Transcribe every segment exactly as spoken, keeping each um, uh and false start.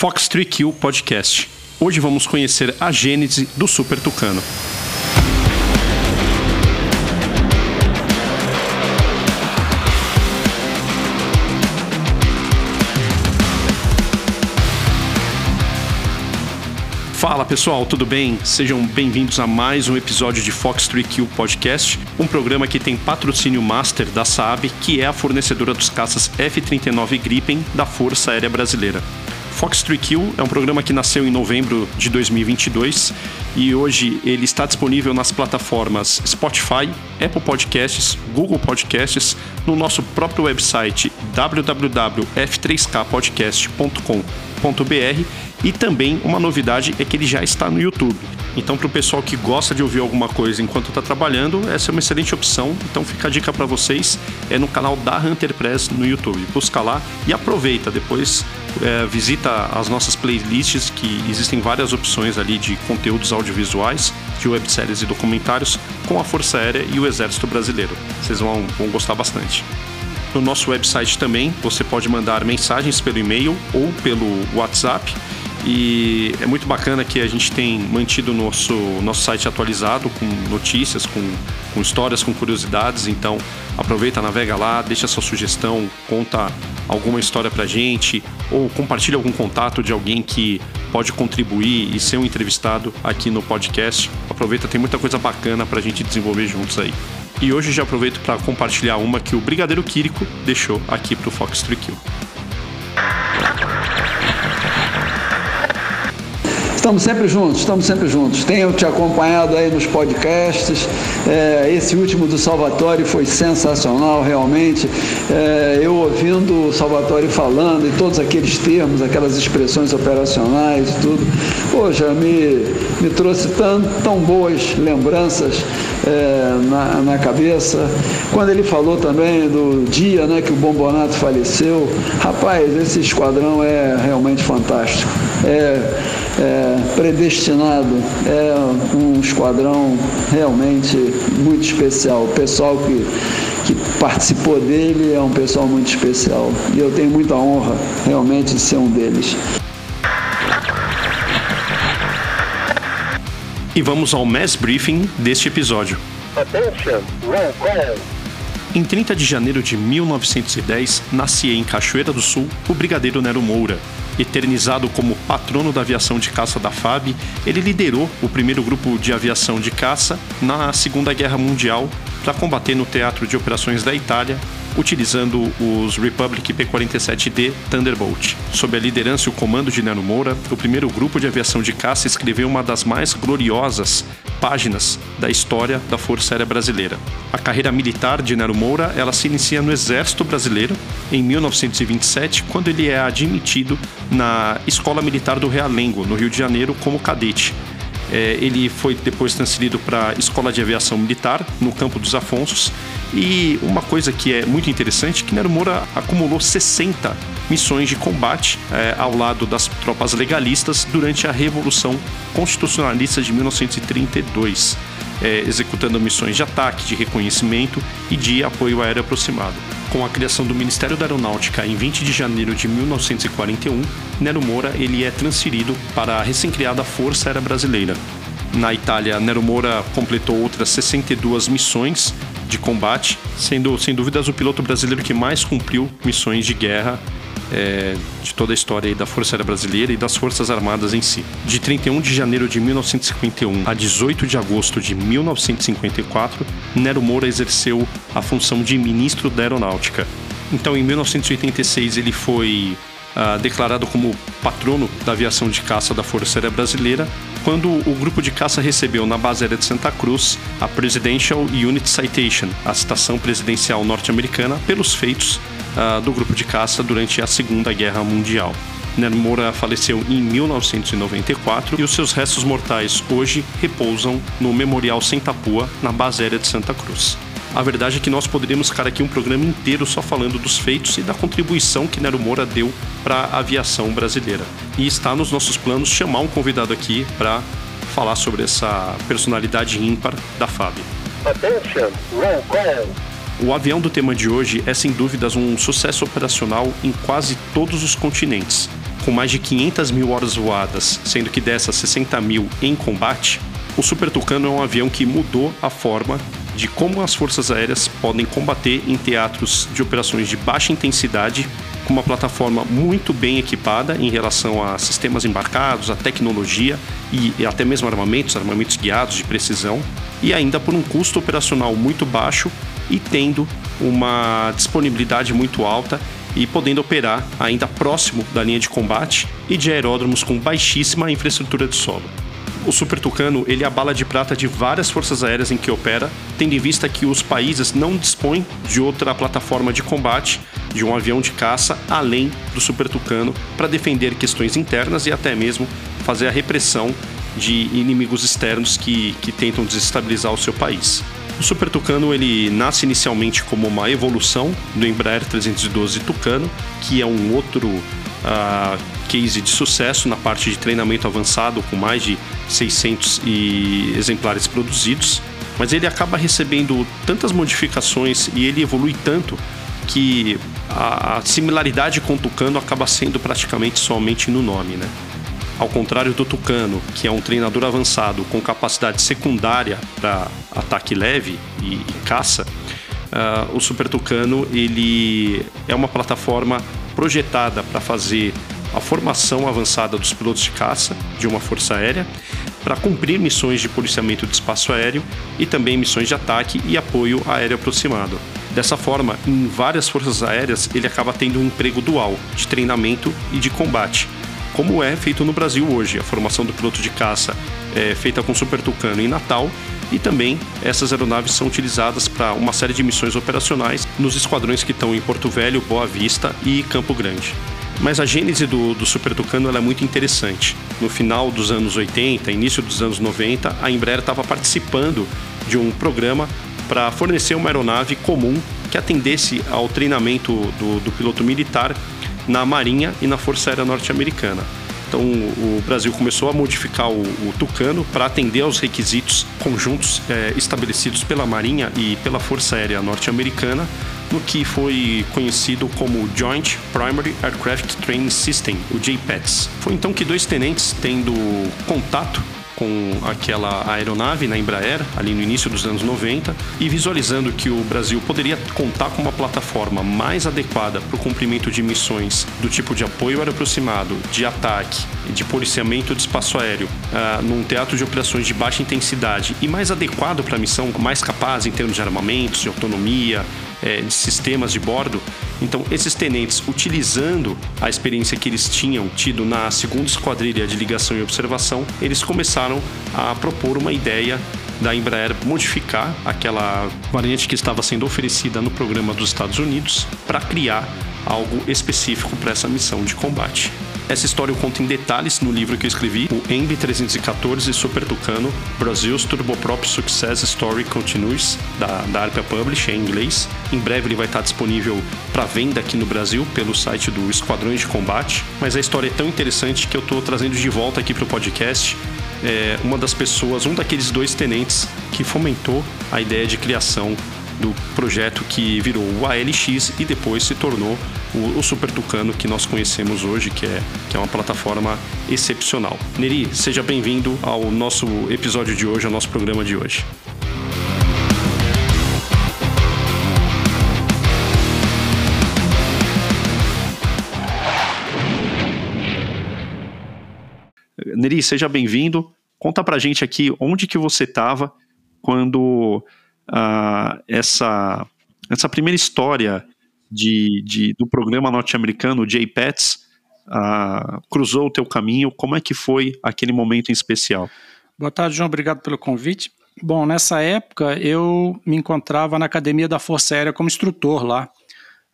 Fox três Kill Podcast. Hoje vamos conhecer a gênese do Super Tucano. Fala pessoal, tudo bem? Sejam bem-vindos a mais um episódio de Fox três Kill Podcast, um programa que tem patrocínio master da Saab, que é a fornecedora dos caças F trinta e nove Gripen da Força Aérea Brasileira. Fox três Kill é um programa que nasceu em novembro de dois mil e vinte e dois e hoje ele está disponível nas plataformas Spotify, Apple Podcasts, Google Podcasts, no nosso próprio website w w w ponto f três k podcast ponto com ponto b r. E também uma novidade é que ele já está no YouTube. Então, para o pessoal que gosta de ouvir alguma coisa enquanto está trabalhando, essa é uma excelente opção. Então, fica a dica para vocês, é no canal da Hunter Press no YouTube. Busca lá e aproveita. Depois, é, visita as nossas playlists, que existem várias opções ali de conteúdos audiovisuais, de webséries e documentários com a Força Aérea e o Exército Brasileiro. Vocês vão, vão gostar bastante. No nosso website também, você pode mandar mensagens pelo e-mail ou pelo WhatsApp. E é muito bacana que a gente tem mantido o nosso, nosso site atualizado com notícias, com, com histórias, com curiosidades. Então aproveita, navega lá, deixa sua sugestão, conta alguma história pra gente ou compartilha algum contato de alguém que pode contribuir e ser um entrevistado aqui no podcast. Aproveita, tem muita coisa bacana pra gente desenvolver juntos aí. E hoje já aproveito para compartilhar uma que o Brigadeiro Quirico deixou aqui pro Fox três Kill. Estamos sempre juntos, estamos sempre juntos. Tenho te acompanhado aí nos podcasts. É, esse último do Salvatore foi sensacional, realmente. É, eu ouvindo o Salvatore falando e todos aqueles termos, aquelas expressões operacionais e tudo, poxa, me, me trouxe tão, tão boas lembranças é, na, na cabeça. Quando ele falou também do dia, né, que o Bombonato faleceu, rapaz, esse esquadrão é realmente fantástico. É... É, predestinado, é um esquadrão realmente muito especial. O pessoal que, que participou dele é um pessoal muito especial e eu tenho muita honra realmente de ser um deles. E vamos ao mass briefing deste episódio. Attention, roll call. Em trinta de janeiro de mil novecentos e dez, nascia em Cachoeira do Sul o Brigadeiro Nero Moura. Eternizado como patrono da aviação de caça da F A B, ele liderou o primeiro grupo de aviação de caça na Segunda Guerra Mundial para combater no Teatro de Operações da Itália, utilizando os Republic P quarenta e sete D Thunderbolt. Sob a liderança e o comando de Nero Moura, o primeiro grupo de aviação de caça escreveu uma das mais gloriosas páginas da história da Força Aérea Brasileira. A carreira militar de Nero Moura, ela se inicia no Exército Brasileiro em mil novecentos e vinte e sete, quando ele é admitido na Escola Militar do Realengo, no Rio de Janeiro, como cadete. É, ele foi depois transferido para a Escola de Aviação Militar, no Campo dos Afonsos. E uma coisa que é muito interessante é que Nero Moura acumulou sessenta missões de combate é, ao lado das tropas legalistas durante a Revolução Constitucionalista de mil novecentos e trinta e dois, é, executando missões de ataque, de reconhecimento e de apoio aéreo aproximado. Com a criação do Ministério da Aeronáutica em vinte de janeiro de mil novecentos e quarenta e um, Nero Moura ele é transferido para a recém-criada Força Aérea Brasileira. Na Itália, Nero Moura completou outras sessenta e duas missões de combate, sendo, sem dúvidas, o piloto brasileiro que mais cumpriu missões de guerra é, de toda a história aí da Força Aérea Brasileira e das Forças Armadas em si. De trinta e um de janeiro de mil novecentos e cinquenta e um a dezoito de agosto de mil novecentos e cinquenta e quatro, Nero Moura exerceu a função de ministro da Aeronáutica. Então, em mil novecentos e oitenta e seis, ele foi uh, declarado como patrono da aviação de caça da Força Aérea Brasileira, quando o grupo de caça recebeu na base aérea de Santa Cruz a Presidential Unit Citation, a citação presidencial norte-americana, pelos feitos uh, do grupo de caça durante a Segunda Guerra Mundial. Nero Moura faleceu em mil novecentos e noventa e quatro e os seus restos mortais hoje repousam no Memorial Sentapua, na base aérea de Santa Cruz. A verdade é que nós poderíamos ficar aqui um programa inteiro só falando dos feitos e da contribuição que Nero Moura deu para a aviação brasileira. E está nos nossos planos chamar um convidado aqui para falar sobre essa personalidade ímpar da F A B. Attention, roll call. O avião do tema de hoje é, sem dúvidas, um sucesso operacional em quase todos os continentes, com mais de quinhentas mil horas voadas, sendo que dessas sessenta mil em combate, o Super Tucano é um avião que mudou a forma de como as forças aéreas podem combater em teatros de operações de baixa intensidade, com uma plataforma muito bem equipada em relação a sistemas embarcados, a tecnologia e até mesmo armamentos, armamentos guiados de precisão, e ainda por um custo operacional muito baixo e tendo uma disponibilidade muito alta e podendo operar ainda próximo da linha de combate e de aeródromos com baixíssima infraestrutura de solo. O Super Tucano ele é a bala de prata de várias forças aéreas em que opera, tendo em vista que os países não dispõem de outra plataforma de combate, de um avião de caça, além do Super Tucano, para defender questões internas e até mesmo fazer a repressão de inimigos externos que, que tentam desestabilizar o seu país. O Super Tucano ele nasce inicialmente como uma evolução do Embraer trezentos e doze Tucano, que é um outro uh, case de sucesso na parte de treinamento avançado, com mais de seiscentos e exemplares produzidos, mas ele acaba recebendo tantas modificações e ele evolui tanto que a, a similaridade com o Tucano acaba sendo praticamente somente no nome, né? Ao contrário do Tucano, que é um treinador avançado com capacidade secundária para ataque leve e, e caça, uh, o Super Tucano ele é uma plataforma projetada para fazer a formação avançada dos pilotos de caça de uma força aérea, para cumprir missões de policiamento de espaço aéreo e também missões de ataque e apoio aéreo aproximado. Dessa forma, em várias forças aéreas, ele acaba tendo um emprego dual de treinamento e de combate, como é feito no Brasil hoje. A formação do piloto de caça é feita com Super Tucano em Natal e também essas aeronaves são utilizadas para uma série de missões operacionais nos esquadrões que estão em Porto Velho, Boa Vista e Campo Grande. Mas a gênese do, do Super Tucano ela é muito interessante. No final dos anos oitenta, início dos anos noventa, a Embraer estava participando de um programa para fornecer uma aeronave comum que atendesse ao treinamento do, do piloto militar na Marinha e na Força Aérea Norte-Americana. Então o Brasil começou a modificar o, o Tucano para atender aos requisitos conjuntos é, estabelecidos pela Marinha e pela Força Aérea Norte-Americana no que foi conhecido como Joint Primary Aircraft Training System, o J P A T S. Foi então que dois tenentes, tendo contato com aquela aeronave na Embraer, ali no início dos anos noventa, e visualizando que o Brasil poderia contar com uma plataforma mais adequada para o cumprimento de missões do tipo de apoio aeroaproximado, de ataque, de policiamento de espaço aéreo, ah, num teatro de operações de baixa intensidade e mais adequado para a missão, mais capaz em termos de armamentos, de autonomia, eh, de sistemas de bordo. Então, esses tenentes, utilizando a experiência que eles tinham tido na segunda Esquadrilha de Ligação e Observação, eles começaram a propor uma ideia da Embraer modificar aquela variante que estava sendo oferecida no programa dos Estados Unidos para criar algo específico para essa missão de combate. Essa história eu conto em detalhes no livro que eu escrevi, o E M B trezentos e catorze Super Tucano, Brazil's Turboprop Success Story Continues, da, da Arpa Publish, em inglês. Em breve ele vai estar disponível para venda aqui no Brasil, pelo site do Esquadrões de Combate. Mas a história é tão interessante que eu estou trazendo de volta aqui para o podcast é, uma das pessoas, um daqueles dois tenentes que fomentou a ideia de criação do projeto que virou o A L X e depois se tornou o, o Super Tucano que nós conhecemos hoje, que é, que é uma plataforma excepcional. Neri, seja bem-vindo ao nosso episódio de hoje, ao nosso programa de hoje. Neri, seja bem-vindo. Conta pra gente aqui onde que você estava quando... Uh, essa, essa primeira história de, de, do programa norte-americano, o J P A T S, uh, cruzou o teu caminho. Como é que foi aquele momento em especial? Boa tarde, João. Obrigado pelo convite. Bom, nessa época eu me encontrava na Academia da Força Aérea como instrutor lá.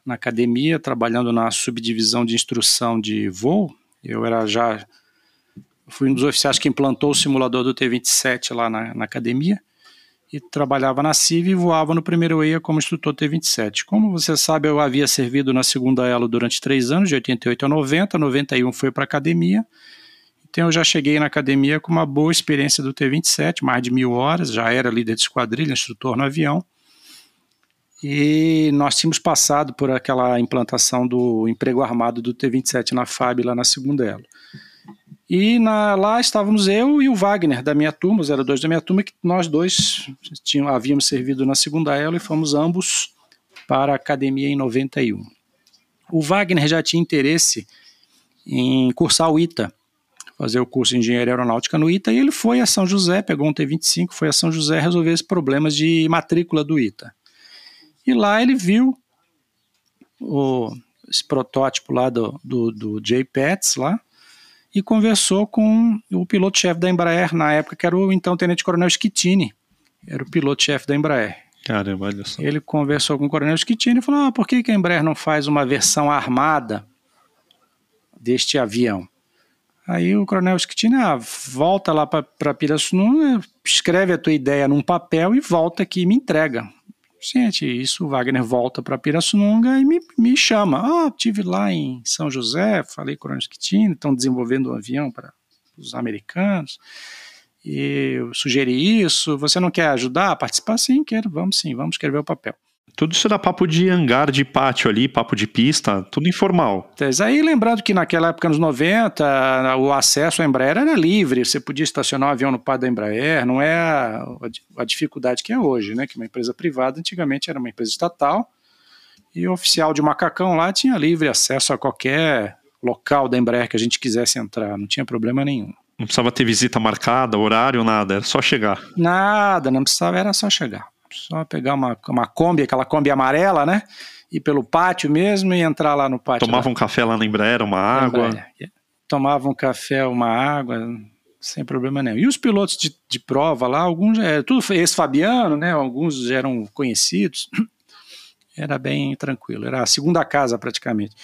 Na academia, trabalhando na subdivisão de instrução de voo. Eu era já... Fui um dos oficiais que implantou o simulador do T vinte e sete lá na, na academia. E trabalhava na C I V e voava no primeiro E I A como instrutor T vinte e sete. Como você sabe, eu havia servido na segunda E L O durante três anos, de oitenta e oito a noventa, noventa e um foi para a academia, então eu já cheguei na academia com uma boa experiência do T vinte e sete, mais de mil horas, já era líder de esquadrilha, instrutor no avião, E nós tínhamos passado por aquela implantação do emprego armado do T vinte e sete na F A B, lá na segunda E L O. E na, lá estávamos eu e o Wagner, da minha turma, o zero dois da minha turma, que nós dois tínhamos, havíamos servido na segunda E L O e fomos ambos para a academia em noventa e um. O Wagner já tinha interesse em cursar o I T A, fazer o curso de Engenharia Aeronáutica no I T A, e ele foi a São José, pegou um T vinte e cinco, foi a São José resolver esse problema de matrícula do I T A. E lá ele viu o, esse protótipo lá do, do, do J PETS lá, e conversou com o piloto-chefe da Embraer, na época, que era o então tenente-coronel Schittini, era o piloto-chefe da Embraer. Caramba, olha só. Ele conversou com o coronel Schittini e falou, ah, por que que a Embraer não faz uma versão armada deste avião? Aí o coronel Schittini, ah, volta lá para Pirassununga, escreve a tua ideia num papel e volta aqui e me entrega. Gente, isso, o Wagner volta para Pirassununga e me, me chama. Ah, estive lá em São José, falei com o Coronel Schittini, estão desenvolvendo um avião para os americanos, e eu sugeri isso, você não quer ajudar a participar? Sim, quero, vamos sim, vamos escrever o papel. Tudo isso era papo de hangar, de pátio ali, papo de pista, tudo informal. Aí lembrando que naquela época, nos noventa, o acesso à Embraer era livre, você podia estacionar um avião no pátio da Embraer, não é a, a dificuldade que é hoje, né? Que uma empresa privada, antigamente era uma empresa estatal, e o oficial de macacão lá tinha livre acesso a qualquer local da Embraer que a gente quisesse entrar, não tinha problema nenhum. Não precisava ter visita marcada, horário, nada, era só chegar. Nada, não precisava, era só chegar. Só pegar uma, uma Kombi, aquela Kombi amarela, né? Ir pelo pátio mesmo e entrar lá no pátio. Tomava lá um café lá na Embraer, uma água. Embraer. Tomava um café, uma água, sem problema nenhum. E os pilotos de, de prova lá, alguns já eram, tudo ex-Fabiano, né? Alguns já eram conhecidos. Era bem tranquilo, era a segunda casa praticamente.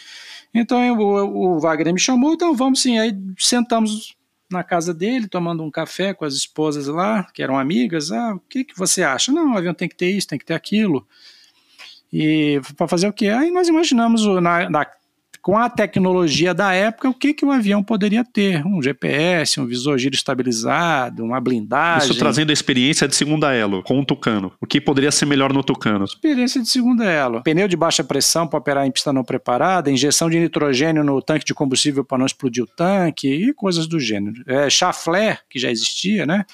Então eu, o, o Wagner me chamou, então vamos sim. Aí sentamos na casa dele, tomando um café com as esposas lá, que eram amigas. Ah, o que, que você acha? Não, o avião tem que ter isso, tem que ter aquilo. E para fazer o quê? Aí nós imaginamos, na, na, com a tecnologia da época, o que, que o avião poderia ter. Um G P S, um visor giro estabilizado, uma blindagem. Isso trazendo a experiência de segunda E L O, com o Tucano. O que poderia ser melhor no Tucano? Experiência de segunda E L O. Pneu de baixa pressão para operar em pista não preparada, injeção de nitrogênio no tanque de combustível para não explodir o tanque e coisas do gênero. É, chaflé, que já existia, né?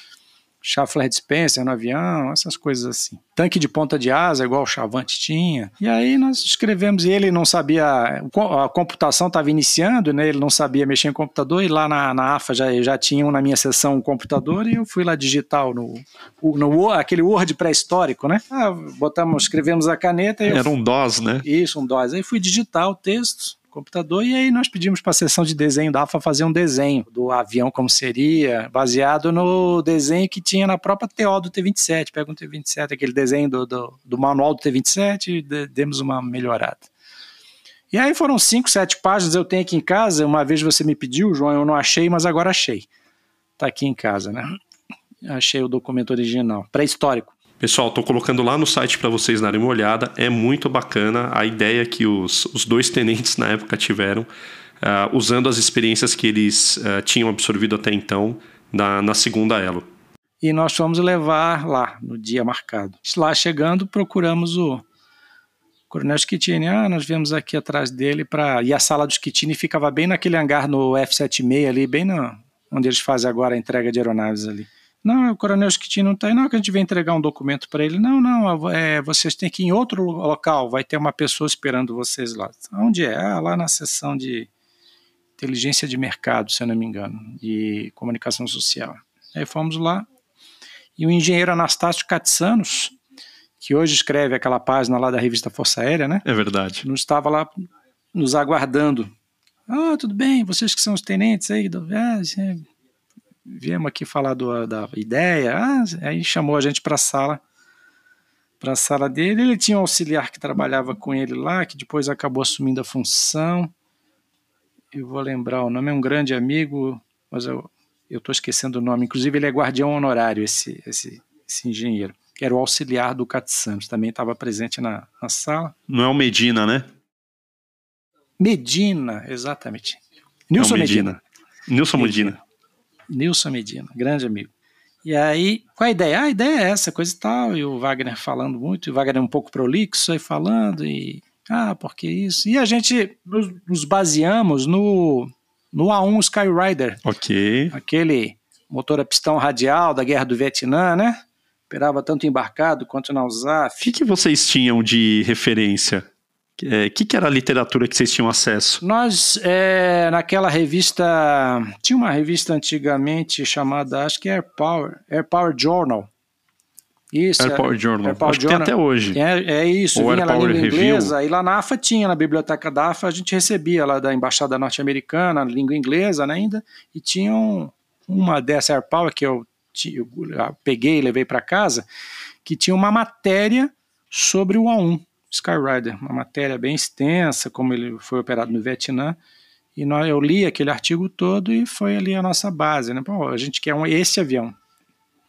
Chafler dispenser no avião, essas coisas assim. Tanque de ponta de asa, igual o Chavante tinha. E aí nós escrevemos, e ele não sabia, a computação estava iniciando, né? Ele não sabia mexer em computador, e lá na, na A F A já, já tinha um, na minha sessão um computador, e eu fui lá digital no, no aquele Word pré-histórico, né? Ah, botamos, escrevemos a caneta. E era um D O S, né? Isso, um D O S. Aí fui digitar o texto, computador, e aí nós pedimos para a sessão de desenho da A F A fazer um desenho do avião, como seria, baseado no desenho que tinha na própria T O do T vinte e sete. Pega um T vinte e sete, aquele desenho do, do, do manual do T vinte e sete, e de, demos uma melhorada. E aí foram cinco, sete páginas, eu tenho aqui em casa, uma vez você me pediu, João, eu não achei, mas agora achei. Está aqui em casa, né? Achei o documento original, pré-histórico. Pessoal, estou colocando lá no site para vocês darem uma olhada, é muito bacana a ideia que os, os dois tenentes na época tiveram, uh, usando as experiências que eles uh, tinham absorvido até então na, na segunda E L O. E nós fomos levar lá, no dia marcado. Lá chegando, procuramos o Coronel Schittini. Ah, nós viemos aqui atrás dele, pra... e a sala do Schittini ficava bem naquele hangar no F setenta e seis ali, bem na... onde eles fazem agora a entrega de aeronaves ali. Não, o coronel Schittini não está aí, não, que a gente vem entregar um documento para ele. Não, não, é, vocês têm que ir em outro local, vai ter uma pessoa esperando vocês lá. Onde é? Ah, lá na seção de inteligência de mercado, se eu não me engano, e comunicação social. Aí fomos lá, e o engenheiro Anastácio Katsanos, que hoje escreve aquela página lá da revista Força Aérea, né? É verdade. Não estava lá nos aguardando. Ah, tudo bem, vocês que são os tenentes aí, do... ah, sim. Viemos aqui falar do, da ideia. Ah, aí chamou a gente para a sala, para a sala dele. Ele tinha um auxiliar que trabalhava com ele lá, que depois acabou assumindo a função. Eu vou lembrar o nome, é um grande amigo, mas eu estou esquecendo o nome. Inclusive, ele é guardião honorário, esse, esse, esse engenheiro, que era o auxiliar do Katsanos, também estava presente na, na sala. Não é o Medina, né? Medina, exatamente. Nilson é Medina. Medina. Nilson Medina. Nilson Medina, grande amigo. E aí, qual a ideia? Ah, a ideia é essa, coisa e tal, e o Wagner falando muito, e o Wagner um pouco prolixo aí falando, e ah, por que isso? E a gente nos, nos baseamos no, no A um Skyraider. Ok. Aquele motor a pistão radial da Guerra do Vietnã, né? Operava tanto embarcado quanto na U S A F. O que, que vocês tinham de referência? O é, que, que era a literatura que vocês tinham acesso? Nós, é, naquela revista, tinha uma revista antigamente chamada, acho que Air Power, Air Power Journal. Isso, Air Power Journal, Air Power acho Journal. Que tem até hoje. É, é isso, ou vinha Air lá Power na língua Review. Inglesa, e lá na A F A tinha, na biblioteca da A F A, a gente recebia lá da Embaixada Norte-Americana, língua inglesa, né, ainda, e tinha um, uma dessa Air Power que eu, eu, eu peguei e levei para casa, que tinha uma matéria sobre o A um. Skyraider, uma matéria bem extensa, como ele foi operado no Vietnã, e nós, eu li aquele artigo todo e foi ali a nossa base, né? Pô, a gente quer um, esse avião,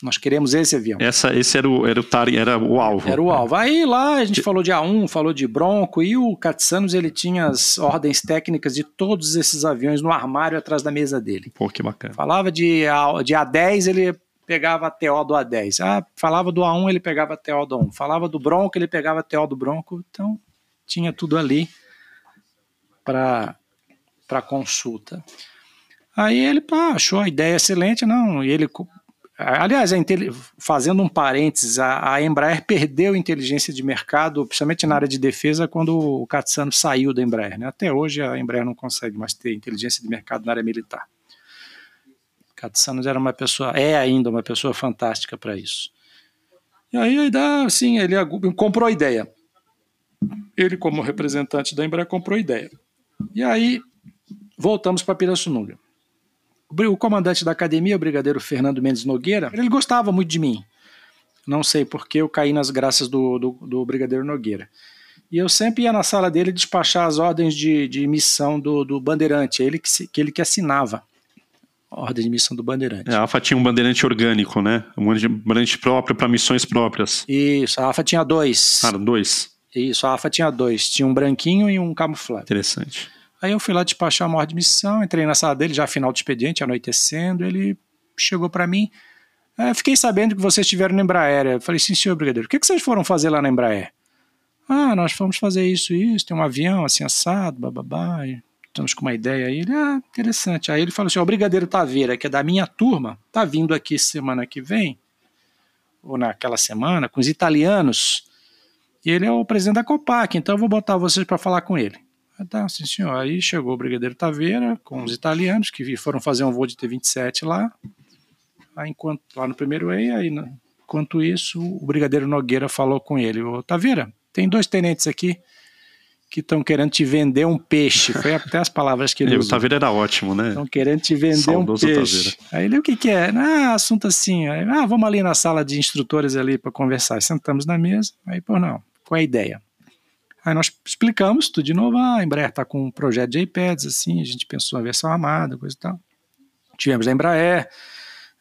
nós queremos esse avião. Essa, esse era o, era, o tar, era o alvo. Era o alvo. Aí lá a gente falou de A um, falou de Bronco, e o Katsanos, ele tinha as ordens técnicas de todos esses aviões no armário atrás da mesa dele. Pô, que bacana. Falava de, a, de A dez, ele pegava a T O do A dez, ah, falava do A um, ele pegava a T O do A um, falava do Bronco, ele pegava a T O do Bronco, então tinha tudo ali para consulta. Aí ele pá, achou a ideia excelente, não, e ele, aliás, a, fazendo um parênteses, a, a Embraer perdeu inteligência de mercado, principalmente na área de defesa, quando o Katsanos saiu da Embraer, né? Até hoje a Embraer não consegue mais ter inteligência de mercado na área militar. Katsanos era uma pessoa, é ainda uma pessoa fantástica para isso. E aí, assim, ele comprou a ideia. Ele, como representante da Embraer, comprou a ideia. E aí, voltamos para Pirassununga. O comandante da academia, o brigadeiro Fernando Mendes Nogueira, ele gostava muito de mim. Não sei porque eu caí nas graças do, do, do brigadeiro Nogueira. E eu sempre ia na sala dele despachar as ordens de, de missão do, do Bandeirante, ele que, que ele que assinava. Ordem de missão do Bandeirante. A AFA tinha um Bandeirante orgânico, né? Um Bandeirante próprio para missões próprias. Isso, a AFA tinha dois. Ah, dois? Isso, a AFA tinha dois. Tinha um branquinho e um camuflado. Interessante. Aí eu fui lá despachar uma ordem de missão, entrei na sala dele, já final do expediente, anoitecendo, ele chegou para mim, ah, fiquei sabendo que vocês estiveram na Embraer. Eu falei, sim, senhor brigadeiro, o que, que vocês foram fazer lá na Embraer? Ah, nós fomos fazer isso e isso, tem um avião assim assado, bababá... Estamos com uma ideia aí, ele, ah, interessante. Aí ele falou assim, ó, o brigadeiro Taveira, que é da minha turma, tá vindo aqui semana que vem, ou naquela semana, com os italianos, e ele é o presidente da COPAC, então eu vou botar vocês para falar com ele. Ah, tá, sim senhor. Aí chegou o brigadeiro Taveira, com os italianos, que foram fazer um voo de T vinte e sete lá, lá, enquanto, lá no primeiro E I, aí, enquanto isso, o brigadeiro Nogueira falou com ele, ô Taveira, tem dois tenentes aqui, que estão querendo te vender um peixe. Foi até as palavras que ele usou. O Taveira era ótimo, né? Estão querendo te vender Saudoso um peixe. Taveira. Aí ele, o que que é? Ah, assunto assim. Aí, ah, vamos ali na sala de instrutores ali para conversar. Sentamos na mesa. Aí, pô, não. Qual é a ideia? Aí nós explicamos tudo de novo. Ah, a Embraer está com um projeto de iPads, assim. A gente pensou na versão armada, coisa e tal. Tivemos a Embraer.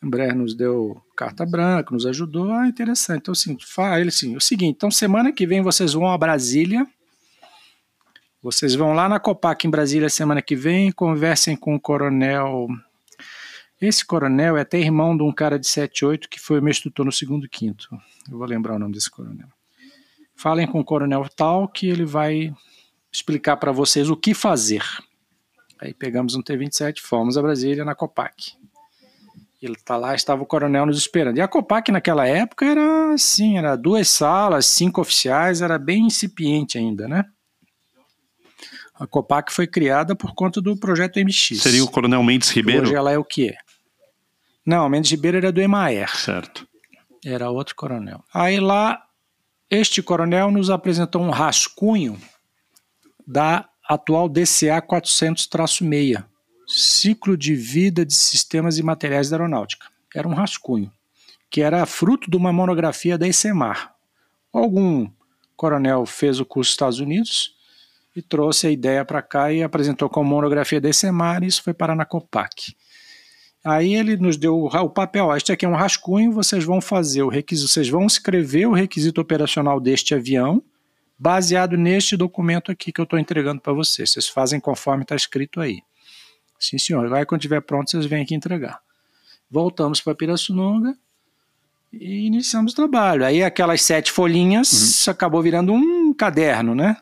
A Embraer nos deu carta branca, nos ajudou. Ah, interessante. Então, assim, fala ele assim, o seguinte, então semana que vem vocês vão a Brasília. Vocês vão lá na COPAC em Brasília semana que vem, conversem com o coronel. Esse coronel é até irmão de um cara de setenta e oito que foi meu instrutor no segundo quinto. Eu vou lembrar o nome desse coronel. Falem com o coronel tal que ele vai explicar para vocês o que fazer. Aí pegamos um T vinte e sete, fomos a Brasília na COPAC. Ele tá lá, estava o coronel nos esperando. E a COPAC naquela época era assim, era duas salas, cinco oficiais, era bem incipiente ainda, né? A COPAC foi criada por conta do projeto M X. Seria o Coronel Mendes Ribeiro? Hoje ela é o que é. Não, Mendes Ribeiro era do Emaer. Certo. Era outro coronel. Aí lá, este coronel nos apresentou um rascunho da atual D C A quatrocentos traço seis, Ciclo de Vida de Sistemas e Materiais da Aeronáutica. Era um rascunho, que era fruto de uma monografia da ICEMAR. Algum coronel fez o curso nos Estados Unidos e trouxe a ideia para cá e apresentou como monografia da ICEMAR, e isso foi parar na COPAC. Aí ele nos deu o papel, ó, este aqui é um rascunho, vocês vão fazer o requisito, vocês vão escrever o requisito operacional deste avião, baseado neste documento aqui que eu estou entregando para vocês, vocês fazem conforme está escrito aí. Sim senhor, vai quando estiver pronto vocês vêm aqui entregar. Voltamos para Pirassununga, e iniciamos o trabalho. Aí aquelas sete folhinhas uhum. acabou virando um caderno, né?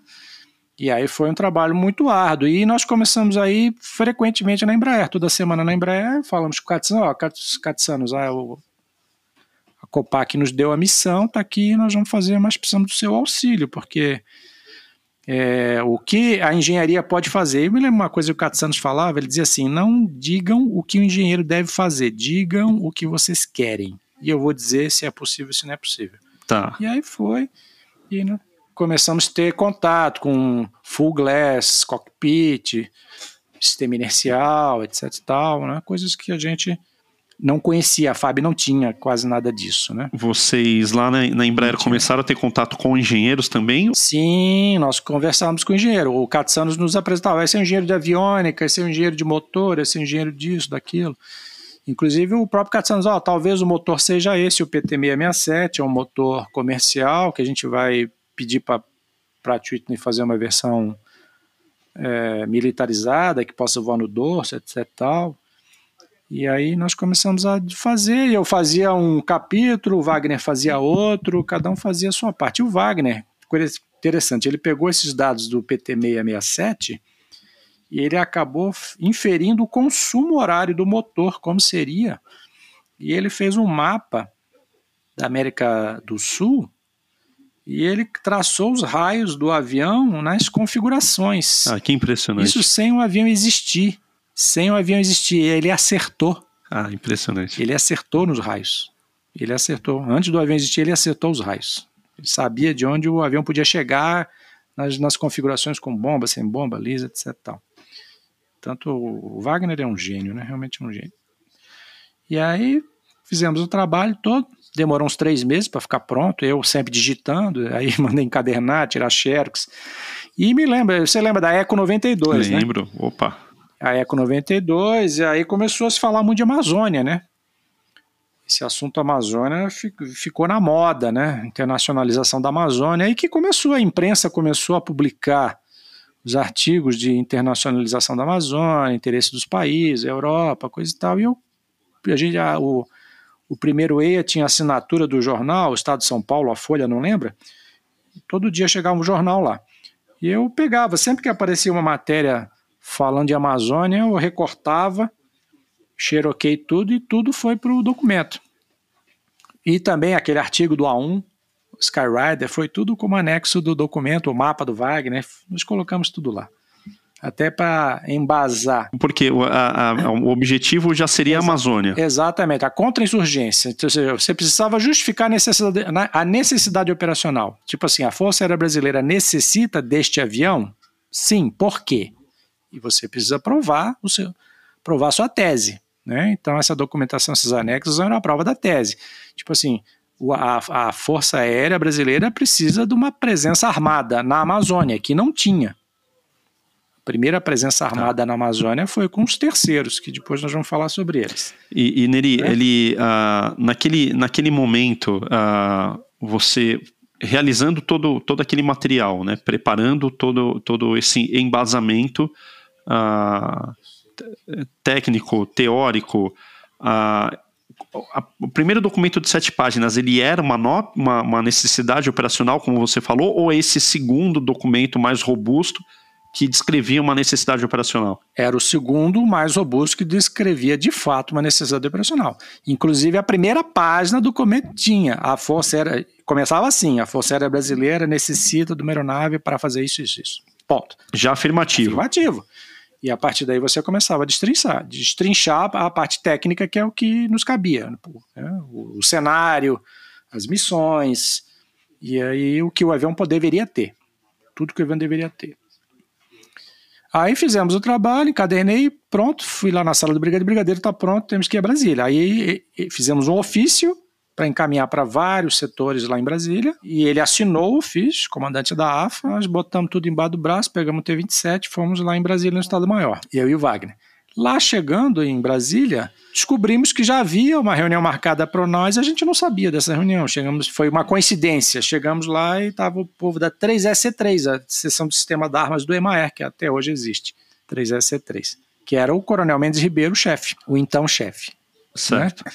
E aí foi um trabalho muito árduo. E nós começamos aí frequentemente na Embraer, toda semana na Embraer, falamos com o Katsanos, ó, Katsanos, ah, o, a COPAC nos deu a missão, tá aqui, nós vamos fazer, mas precisamos do seu auxílio, porque é, o que a engenharia pode fazer, eu me lembro uma coisa que o Katsanos falava, ele dizia assim, não digam o que o engenheiro deve fazer, digam o que vocês querem, e eu vou dizer se é possível ou se não é possível. Tá. E aí foi, e... Né, começamos a ter contato com full glass, cockpit, sistema inercial, etc e tal, né? Coisas que a gente não conhecia, a F A B não tinha quase nada disso, né? Vocês lá na, na Embraer começaram a ter contato com engenheiros também? Sim, nós conversávamos com o engenheiro, o Katsanos nos apresentava, esse é um engenheiro de aviônica, esse é um engenheiro de motor, esse é um engenheiro disso, daquilo. Inclusive o próprio Katsanos, ó, talvez o motor seja esse, o P T seiscentos e sessenta e sete, é um motor comercial que a gente vai pedir para a Schittini fazer uma versão é, militarizada, que possa voar no dorso, etc e tal. E aí nós começamos a fazer, eu fazia um capítulo, o Wagner fazia outro, cada um fazia a sua parte. E o Wagner, interessante, ele pegou esses dados do P T seiscentos e sessenta e sete e ele acabou inferindo o consumo horário do motor, como seria, e ele fez um mapa da América do Sul, e ele traçou os raios do avião nas configurações. Ah, que impressionante. Isso sem o avião existir. Sem o avião existir. Ele acertou. Ah, impressionante. Ele acertou nos raios. Ele acertou. Antes do avião existir, ele acertou os raios. Ele sabia de onde o avião podia chegar nas, nas configurações com bomba, sem bomba, lisa, etcétera. Tanto o Wagner é um gênio, né? Realmente é um gênio. E aí fizemos o trabalho todo. Demorou uns três meses para ficar pronto, eu sempre digitando, aí mandei encadernar, tirar xerox. E me lembra, você lembra da Eco noventa e dois, né? Lembro, opa. A Eco noventa e dois, e aí começou a se falar muito de Amazônia, né? Esse assunto Amazônia ficou na moda, né? Internacionalização da Amazônia. Aí que começou, a imprensa começou a publicar os artigos de internacionalização da Amazônia, interesse dos países, Europa, coisa e tal. E eu, a gente, a, o... O primeiro E I A tinha assinatura do jornal, o Estado de São Paulo, a Folha, não lembra? Todo dia chegava um jornal lá. E eu pegava, sempre que aparecia uma matéria falando de Amazônia, eu recortava, xeroquei tudo e tudo foi para o documento. E também aquele artigo do A um, Skyraider, foi tudo como anexo do documento, o mapa do Wagner, nós colocamos tudo lá. Até para embasar. Porque a, a, o objetivo já seria a Amazônia. Exatamente, a contra-insurgência. Então, ou seja, você precisava justificar a necessidade, a necessidade operacional. Tipo assim, a Força Aérea Brasileira necessita deste avião? Sim, por quê? E você precisa provar, o seu, provar a sua tese, né? Então essa documentação, esses anexos eram a prova da tese. Tipo assim, a, a Força Aérea Brasileira precisa de uma presença armada na Amazônia, que não tinha. Primeira presença armada ah. na Amazônia foi com os terceiros, que depois nós vamos falar sobre eles. E, e Neri, é? ele, ah, naquele, naquele momento, ah, você realizando todo, todo aquele material, né, preparando todo, todo esse embasamento ah, técnico, teórico, ah, o primeiro documento de sete páginas, ele era uma, no, uma, uma necessidade operacional, como você falou, ou esse segundo documento mais robusto que descrevia uma necessidade operacional? Era o segundo mais robusto que descrevia, de fato, uma necessidade operacional. Inclusive, a primeira página do documento tinha. A Força Aérea... Começava assim, a Força Aérea Brasileira necessita de uma aeronave para fazer isso, isso, isso. Ponto. Já afirmativo. Afirmativo. E a partir daí você começava a destrinchar. Destrinchar a parte técnica, que é o que nos cabia. Né? O cenário, as missões, e aí o que o avião deveria ter. Tudo que o avião deveria ter. Aí fizemos o trabalho, encadernei, pronto, fui lá na sala do Brigadeiro, Brigadeiro está pronto, temos que ir a Brasília. Aí fizemos um ofício para encaminhar para vários setores lá em Brasília, e ele assinou o ofício, comandante da A F A, nós botamos tudo embaixo do braço, pegamos o T vinte e sete, fomos lá em Brasília, no Estado-Maior, eu e o Wagner. Lá chegando em Brasília, descobrimos que já havia uma reunião marcada para nós, a gente não sabia dessa reunião, chegamos, foi uma coincidência, chegamos lá e estava o povo da três S C três, a seção do sistema de armas do Emaer, que até hoje existe, três S C três, que era o Coronel Mendes Ribeiro, chefe, o então chefe, certo? Né?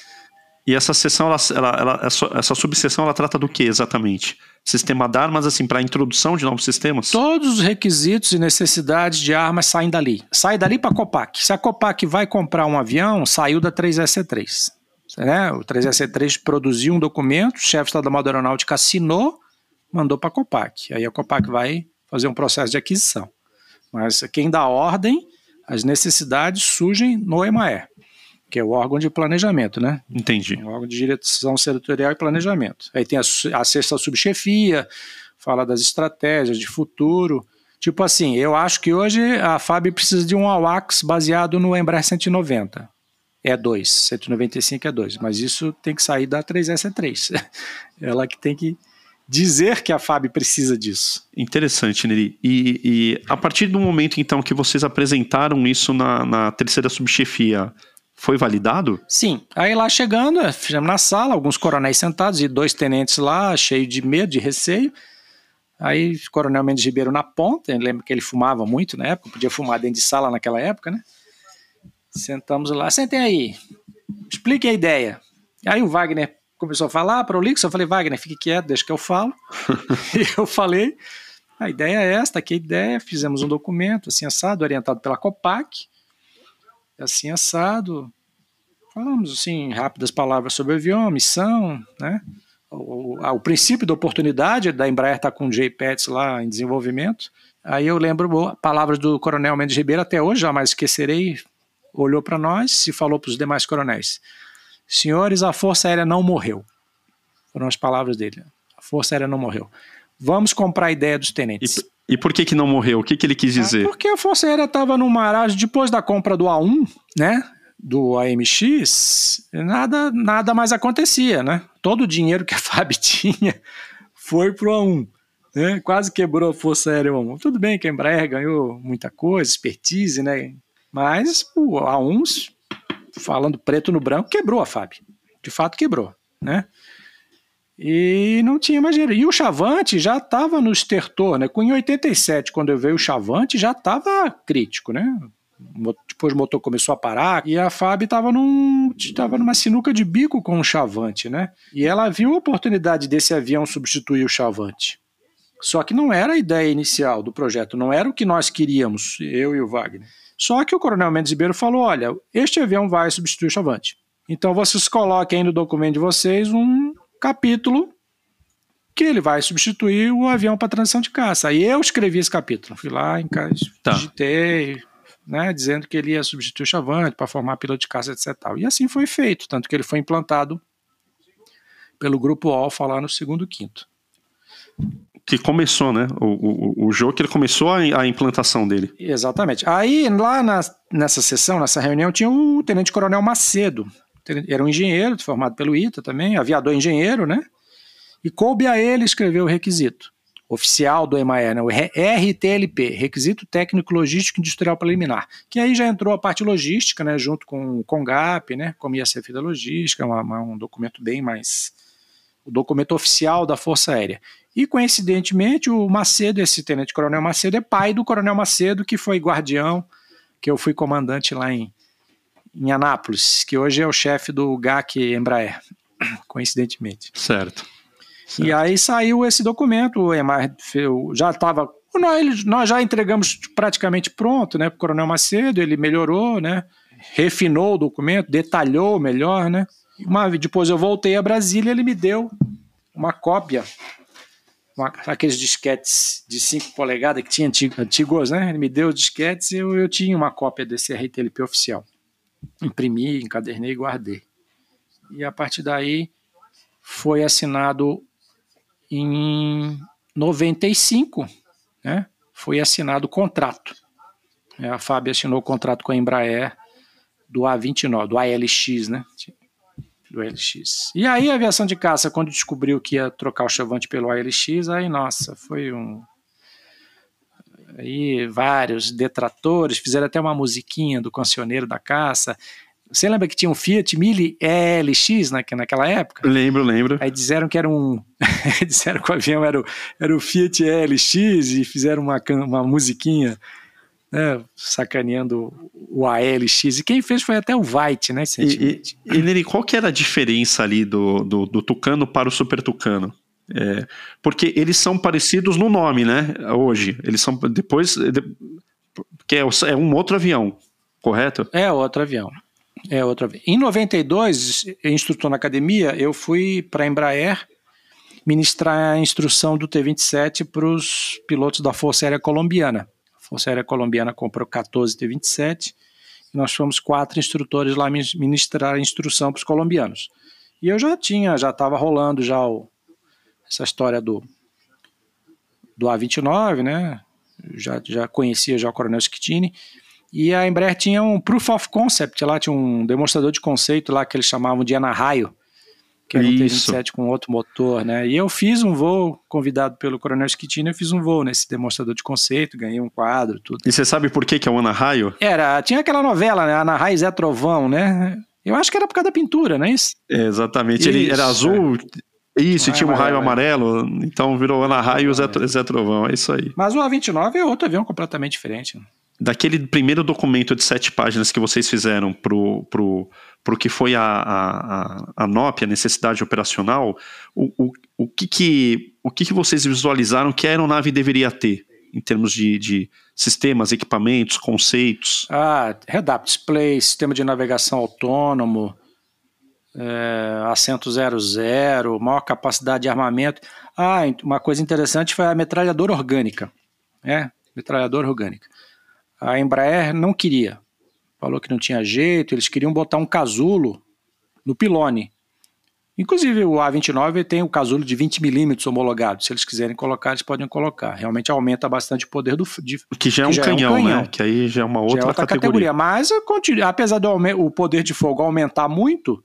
E essa seção, ela, ela, ela, essa subseção, ela trata do que exatamente? Sistema de armas, assim, para a introdução de novos sistemas? Todos os requisitos e necessidades de armas saem dali. Sai dali para a COPAC. Se a COPAC vai comprar um avião, saiu da três S C três. Né? O três S C três produziu um documento, o chefe do Estado-Maior da Aeronáutica assinou, mandou para a COPAC. Aí a COPAC vai fazer um processo de aquisição. Mas quem dá ordem, as necessidades surgem no EMAER, que é o órgão de planejamento, né? Entendi. O órgão de direção setorial e planejamento. Aí tem a, a sexta subchefia, fala das estratégias de futuro. Tipo assim, eu acho que hoje a F A B precisa de um AWACS baseado no Embraer cento e noventa. É dois, cento e noventa e cinco é dois, mas isso tem que sair da três S C três. Ela que tem que dizer que a F A B precisa disso. Interessante, Neri. E, e a partir do momento, então, que vocês apresentaram isso na, na terceira subchefia, foi validado? Sim. Aí lá chegando, fizemos na sala, alguns coronéis sentados e dois tenentes lá, cheios de medo, de receio. Aí o Coronel Mendes Ribeiro na ponta, lembro que ele fumava muito na época, podia fumar dentro de sala naquela época, né? Sentamos lá, sentem aí, expliquem a ideia. Aí o Wagner começou a falar prolixo, eu falei, Wagner, fique quieto, deixa que eu falo. E eu falei, a ideia é esta, aqui a ideia, fizemos um documento, assim, assado, orientado pela COPAC, assim assado, falamos assim, rápidas palavras sobre o avião, a missão, né? O, o, o princípio da oportunidade, da Embraer está com o J P E T S lá em desenvolvimento. Aí eu lembro palavras do Coronel Mendes Ribeiro, até hoje, jamais esquecerei, olhou para nós e falou para os demais coronéis, senhores, a Força Aérea não morreu. Foram as palavras dele, a Força Aérea não morreu. Vamos comprar a ideia dos tenentes. E... E por que que não morreu? O que que ele quis dizer? Ah, porque a Força Aérea estava num marasmo depois da compra do A um, né? Do A M X, nada, nada mais acontecia, né? Todo o dinheiro que a F A B tinha foi pro A um, né? Quase quebrou a Força Aérea A um. Tudo bem que a Embraer ganhou muita coisa, expertise, né? Mas o A um, falando preto no branco, quebrou a F A B. De fato quebrou, né? E não tinha mais dinheiro. E o Chavante já estava no estertor, né? Em oitenta e sete, quando eu veio o Chavante, já estava crítico, né? Depois o motor começou a parar e a F A B estava num, tava numa sinuca de bico com o Chavante, né? E ela viu a oportunidade desse avião substituir o Chavante. Só que não era a ideia inicial do projeto, não era o que nós queríamos, eu e o Wagner. Só que o Coronel Mendes Ribeiro falou, olha, este avião vai substituir o Chavante. Então vocês coloquem aí no documento de vocês um capítulo que ele vai substituir o avião para transição de caça. Aí eu escrevi esse capítulo, fui lá, digitei, tá, né, dizendo que ele ia substituir o Chavante para formar piloto de caça, etcétera. E assim foi feito, tanto que ele foi implantado pelo Grupo Alfa lá no segundo quinto. Que começou, né? O, o, o jogo que ele começou a, a implantação dele. Exatamente. Aí lá na, nessa sessão, nessa reunião, tinha o Tenente Coronel Macedo. Era um engenheiro, formado pelo I T A também, aviador engenheiro, né? E coube a ele escrever o requisito oficial do EMAER, né? O R T L P, Requisito Técnico Logístico Industrial Preliminar, que aí já entrou a parte logística, né? Junto com o CONGAP, né? Como ia ser feita a logística, uma, uma, um documento bem mais... o documento oficial da Força Aérea. E, coincidentemente, o Macedo, esse Tenente Coronel Macedo, é pai do Coronel Macedo, que foi guardião, que eu fui comandante lá em em Anápolis, que hoje é o chefe do G A C Embraer, coincidentemente. Certo, certo. E aí saiu esse documento, o Emar já estava, nós, nós já entregamos praticamente pronto, né, para o Coronel Macedo, ele melhorou, né, refinou o documento, detalhou melhor, né, uma, depois eu voltei a Brasília, ele me deu uma cópia, uma, aqueles disquetes de cinco polegadas que tinha antigo, antigos, né, ele me deu os disquetes e eu, eu tinha uma cópia desse R T L P oficial. Imprimi, encadernei e guardei. E a partir daí foi assinado em noventa e cinco, né? Foi assinado o contrato. A F A B assinou o contrato com a Embraer do A vinte e nove, do A L X, né? Do A L X. E aí a aviação de caça, quando descobriu que ia trocar o Chavante pelo A L X, aí nossa, foi um... Aí vários detratores fizeram até uma musiquinha do cancioneiro da caça. Você lembra que tinha um Fiat Mille E L X na, naquela época? Lembro, lembro. Aí disseram que era um... disseram que o avião era o, era o Fiat E L X e fizeram uma, uma musiquinha né, sacaneando o A L X, e quem fez foi até o White, né, recentemente. E, e, e qual que era a diferença ali do, do, do Tucano para o Super Tucano? É, porque eles são parecidos no nome, né, hoje, eles são depois, de, que é, é um outro avião, correto? É outro avião, é outro avião. Em noventa e dois, instrutor na academia, eu fui para a Embraer ministrar a instrução do T vinte e sete para os pilotos da Força Aérea Colombiana. A Força Aérea Colombiana comprou quatorze T vinte e sete e nós fomos quatro instrutores lá ministrar a instrução para os colombianos. E eu já tinha, já estava rolando já o, essa história do, do A vinte e nove, né? Já, já conhecia já o Coronel Schittini. E a Embraer tinha um proof of concept lá, tinha um demonstrador de conceito lá que eles chamavam de ana-raio, que era um T vinte e sete com outro motor, né? E eu fiz um voo, convidado pelo Coronel Schittini, eu fiz um voo nesse demonstrador de conceito, ganhei um quadro, tudo. E você sabe por que que é o ana-raio? Era, tinha aquela novela, né? Ana-raio e Zé Trovão, né? Eu acho que era por causa da pintura, não é isso? É, exatamente, isso. Ele era azul... É. Isso, e tinha um raio amarelo, né? Então virou ana-raio e o Zé, Zé Trovão, é isso aí. Mas o A vinte e nove é outro avião completamente diferente, né? Daquele primeiro documento de sete páginas que vocês fizeram para o pro, pro que foi a, a, a N O P, a necessidade operacional, o, o, o, que, que, o que, que vocês visualizaram que a aeronave deveria ter em termos de, de sistemas, equipamentos, conceitos? Ah, head-up display, sistema de navegação autônomo, é, assento zero zero, maior capacidade de armamento. Ah, uma coisa interessante foi a metralhadora orgânica. É, metralhadora orgânica. A Embraer não queria, falou que não tinha jeito, eles queriam botar um casulo no pylone. Inclusive o A vinte e nove tem um casulo de vinte milímetros homologado, se eles quiserem colocar, eles podem colocar. Realmente aumenta bastante o poder do... De, que já é um, que já canhão, é um canhão, né? Que aí já é uma outra, já é outra categoria. categoria. Mas apesar do o poder de fogo aumentar muito,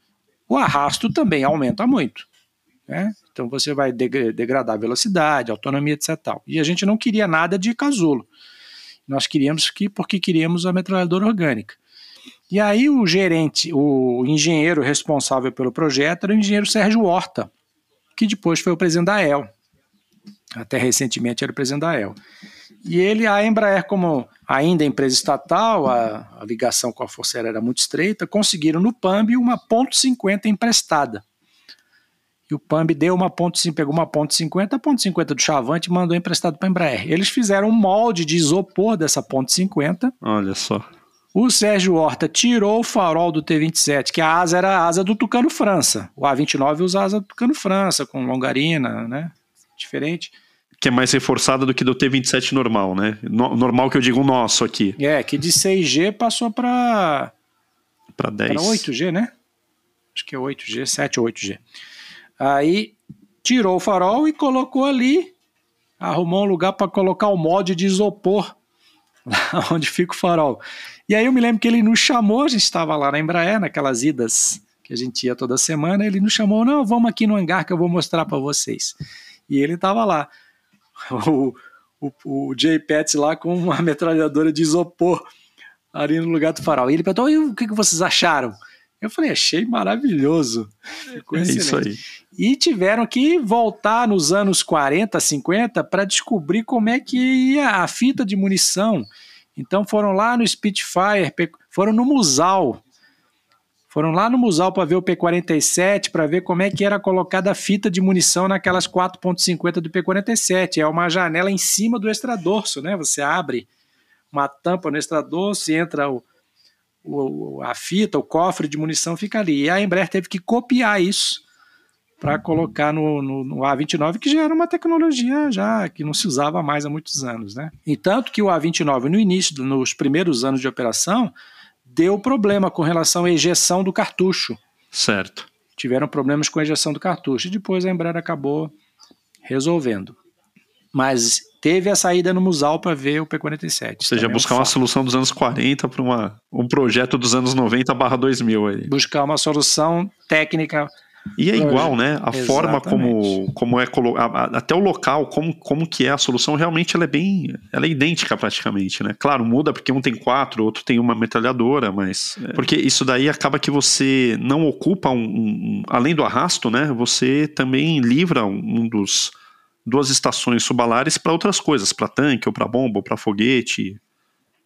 o arrasto também aumenta muito, né? Então você vai deg- degradar a velocidade, a autonomia, etc. E a gente não queria nada de casulo. Nós queríamos que, porque queríamos a metralhadora orgânica. E aí o gerente, o engenheiro responsável pelo projeto era o engenheiro Sérgio Horta, que depois foi o presidente da A E L. Até recentemente era o presidente da A E L. E ele, a Embraer, como ainda empresa estatal, a, a ligação com a Força Aérea era muito estreita, conseguiram no P A M B uma ponto cinquenta emprestada. E o P A M B deu uma ponto, pegou uma ponto cinquenta, a ponto cinquenta do Chavante mandou emprestado para a Embraer. Eles fizeram um molde de isopor dessa ponto cinquenta. Olha só. O Sérgio Horta tirou o farol do T vinte e sete, que a asa era a asa do Tucano França. O A vinte e nove usa a asa do Tucano França, com longarina, né? Diferente. Que é mais reforçada do que do T vinte e sete normal, né? No, normal que eu digo o nosso aqui. É, que de seis G passou para... Para dez. Para oito G, né? Acho que é oito G, sete ou oito G. Aí tirou o farol e colocou ali, arrumou um lugar para colocar o molde de isopor, lá onde fica o farol. E aí eu me lembro que ele nos chamou, a gente estava lá na Embraer, naquelas idas que a gente ia toda semana, ele nos chamou, não, vamos aqui no hangar que eu vou mostrar para vocês. E ele estava lá, o, o, o Jay Pets lá com uma metralhadora de isopor ali no lugar do farol. E ele perguntou, e o que vocês acharam? Eu falei, achei maravilhoso. Ficou é excelente. Isso aí. E tiveram que voltar nos anos quarenta, cinquenta para descobrir como é que ia a fita de munição. Então foram lá no Spitfire, foram no Musal. Foram lá no Musal para ver o P quarenta e sete, para ver como é que era colocada a fita de munição naquelas quatro ponto cinquenta do P quarenta e sete. É uma janela em cima do extradorso, né? Você abre uma tampa no extradorso e entra o a fita, o cofre de munição fica ali. E a Embraer teve que copiar isso para colocar no, no, no A vinte e nove, que já era uma tecnologia já que não se usava mais há muitos anos, né? E tanto que o A vinte e nove, no início, nos primeiros anos de operação, deu problema com relação à ejeção do cartucho. Certo. Tiveram problemas com a ejeção do cartucho. E depois a Embraer acabou resolvendo. Mas teve a saída no Musal para ver o P quarenta e sete. Ou seja, buscar é um uma solução dos anos quarenta para um projeto dos anos noventa barra dois mil. Aí. Buscar uma solução técnica. E é igual, né? A Exatamente. forma como, como é... Até o local, como, como que é a solução, realmente ela é bem... Ela é idêntica praticamente, né? Claro, muda porque um tem quatro, outro tem uma metralhadora, mas... É. Porque isso daí acaba que você não ocupa um... um além do arrasto, né? Você também livra um dos... duas estações subalares para outras coisas, para tanque, ou para bomba, ou para foguete,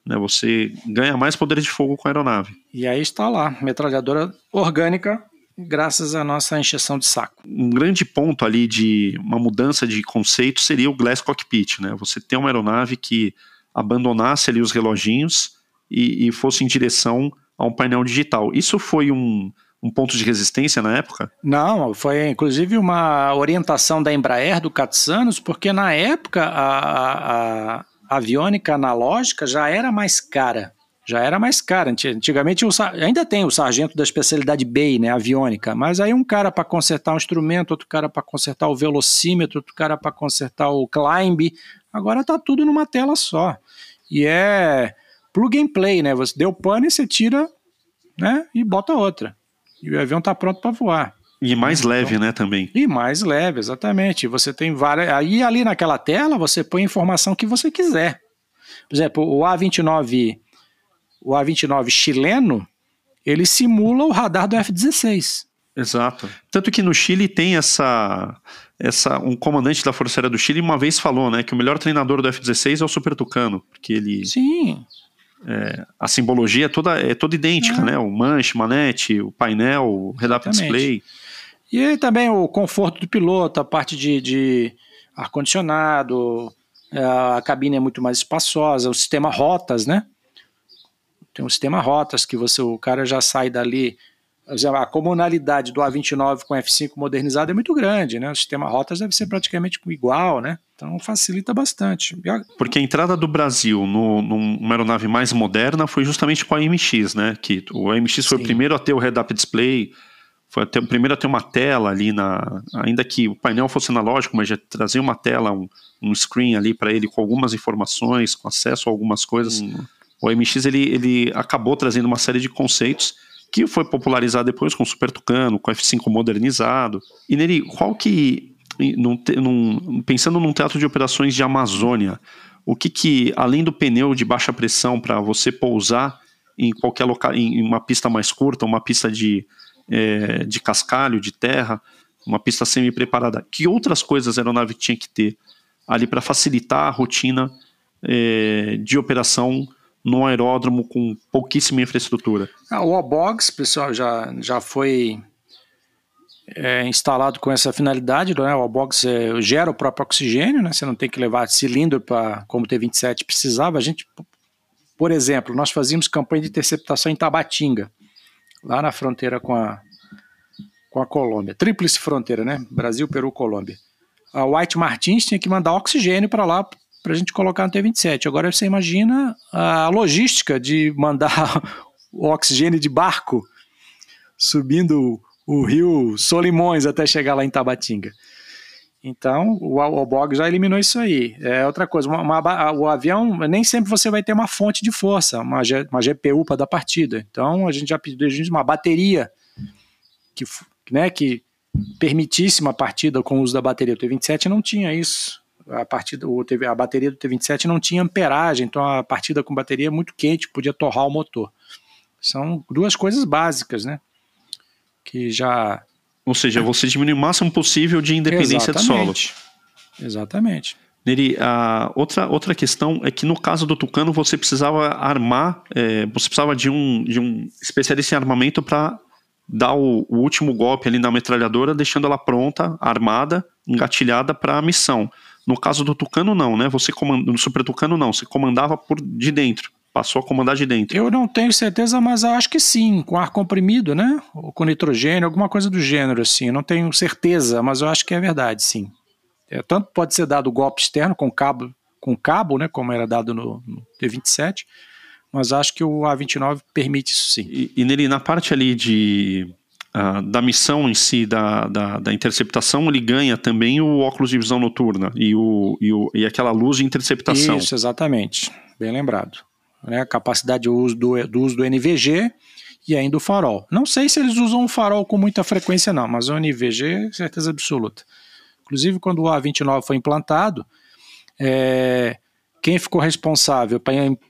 né? Você ganha mais poder de fogo com a aeronave. E aí está lá, metralhadora orgânica, graças à nossa encheção de saco. Um grande ponto ali de uma mudança de conceito seria o glass cockpit, né? Você ter uma aeronave que abandonasse ali os reloginhos e, e fosse em direção a um painel digital. Isso foi um, um ponto de resistência na época? Não, foi inclusive uma orientação da Embraer, do Katsanos, porque na época a, a, a aviônica analógica já era mais cara. Já era mais cara. Antigamente o, ainda tem o sargento da especialidade B E I, né, aviônica, mas aí um cara para consertar um instrumento, outro cara para consertar o velocímetro, outro cara para consertar o climb. Agora tá tudo numa tela só. E é plug and play, né? Você deu pano e você tira, né, e bota outra. E o avião tá pronto para voar. E mais então, leve, né, também. E mais leve, exatamente. Você tem várias... Aí ali naquela tela você põe a informação que você quiser. Por exemplo, o A vinte e nove... O A vinte e nove chileno, ele simula o radar do F dezesseis. Exato. Tanto que no Chile tem essa... essa um comandante da Força Aérea do Chile uma vez falou, né, que o melhor treinador do F dezesseis é o Super Tucano, porque ele... Sim. É, a simbologia é toda, é toda idêntica, é. né? O manche, manete, o painel, o head-up display. E aí também o conforto do piloto, a parte de, de ar-condicionado, a cabine é muito mais espaçosa, o sistema rotas, né? Tem um sistema rotas que você, o cara já sai dali. A comunalidade do A vinte e nove com F cinco modernizado é muito grande, né? O sistema rotas deve ser praticamente igual, né? Então facilita bastante. Porque a entrada do Brasil no, numa aeronave mais moderna foi justamente com a A M X, né? Que o A M X foi Sim. o primeiro a ter o head-up display, foi até o primeiro a ter uma tela ali, na, ainda que o painel fosse analógico, mas já trazia uma tela, um, um screen ali para ele com algumas informações, com acesso a algumas coisas. Hum. O A M X ele, ele acabou trazendo uma série de conceitos que foi popularizado depois com o Super Tucano, com o F cinco modernizado. E nele, qual que, num, num, pensando num teatro de operações de Amazônia, o que que, além do pneu de baixa pressão para você pousar em qualquer local, em uma pista mais curta, uma pista de, é, de cascalho, de terra, uma pista semi-preparada, que outras coisas a aeronave tinha que ter ali para facilitar a rotina é, de operação num aeródromo com pouquíssima infraestrutura? Ah, o O-Box, pessoal, já, já foi é, instalado com essa finalidade, né? O O-Box é, gera o próprio oxigênio, né? Você não tem que levar cilindro para, como o T vinte e sete precisava. A gente, por exemplo, nós fazíamos campanha de interceptação em Tabatinga, lá na fronteira com a, com a Colômbia, tríplice fronteira, né? Brasil, Peru, Colômbia. A White Martins tinha que mandar oxigênio para lá, para a gente colocar no T vinte e sete. Agora você imagina a logística de mandar o oxigênio de barco subindo o rio Solimões até chegar lá em Tabatinga. Então o O-Box já eliminou isso aí. É outra coisa, uma, uma, o avião, nem sempre você vai ter uma fonte de força, uma, uma G P U para dar partida. Então a gente já pediu uma bateria que, né, que permitisse uma partida com o uso da bateria. O T vinte e sete não tinha isso. A, partida, o T V, a bateria do T vinte e sete não tinha amperagem, então a partida com bateria é muito quente, podia torrar o motor. São duas coisas básicas, né? Que já... Ou seja, você diminui o máximo possível de independência de solo. Exatamente. Neri, a outra, outra questão é que no caso do Tucano você precisava armar, é, você precisava de um, de um especialista em armamento para dar o, o último golpe ali na metralhadora, deixando ela pronta, armada, engatilhada para a missão. No caso do Tucano não, né? Você comanda... No Super Tucano não, você comandava por de dentro, passou a comandar de dentro. Eu não tenho certeza, mas acho que sim, com ar comprimido, né? Ou com nitrogênio, alguma coisa do gênero, assim. Eu não tenho certeza, mas eu acho que é verdade, sim. É, tanto pode ser dado o golpe externo com cabo, com cabo, né? Como era dado no, no T vinte e sete, mas acho que o A vinte e nove permite isso, sim. E, e nele, na parte ali de... Uh, da missão em si, da, da, da interceptação, ele ganha também o óculos de visão noturna e, o, e, o, e aquela luz de interceptação. Isso, exatamente. Bem lembrado. Né? A capacidade do uso do, do uso do N V G e ainda o farol. Não sei se eles usam o farol com muita frequência não, mas o N V G, certeza absoluta. Inclusive, quando o A vinte e nove foi implantado, é, quem ficou responsável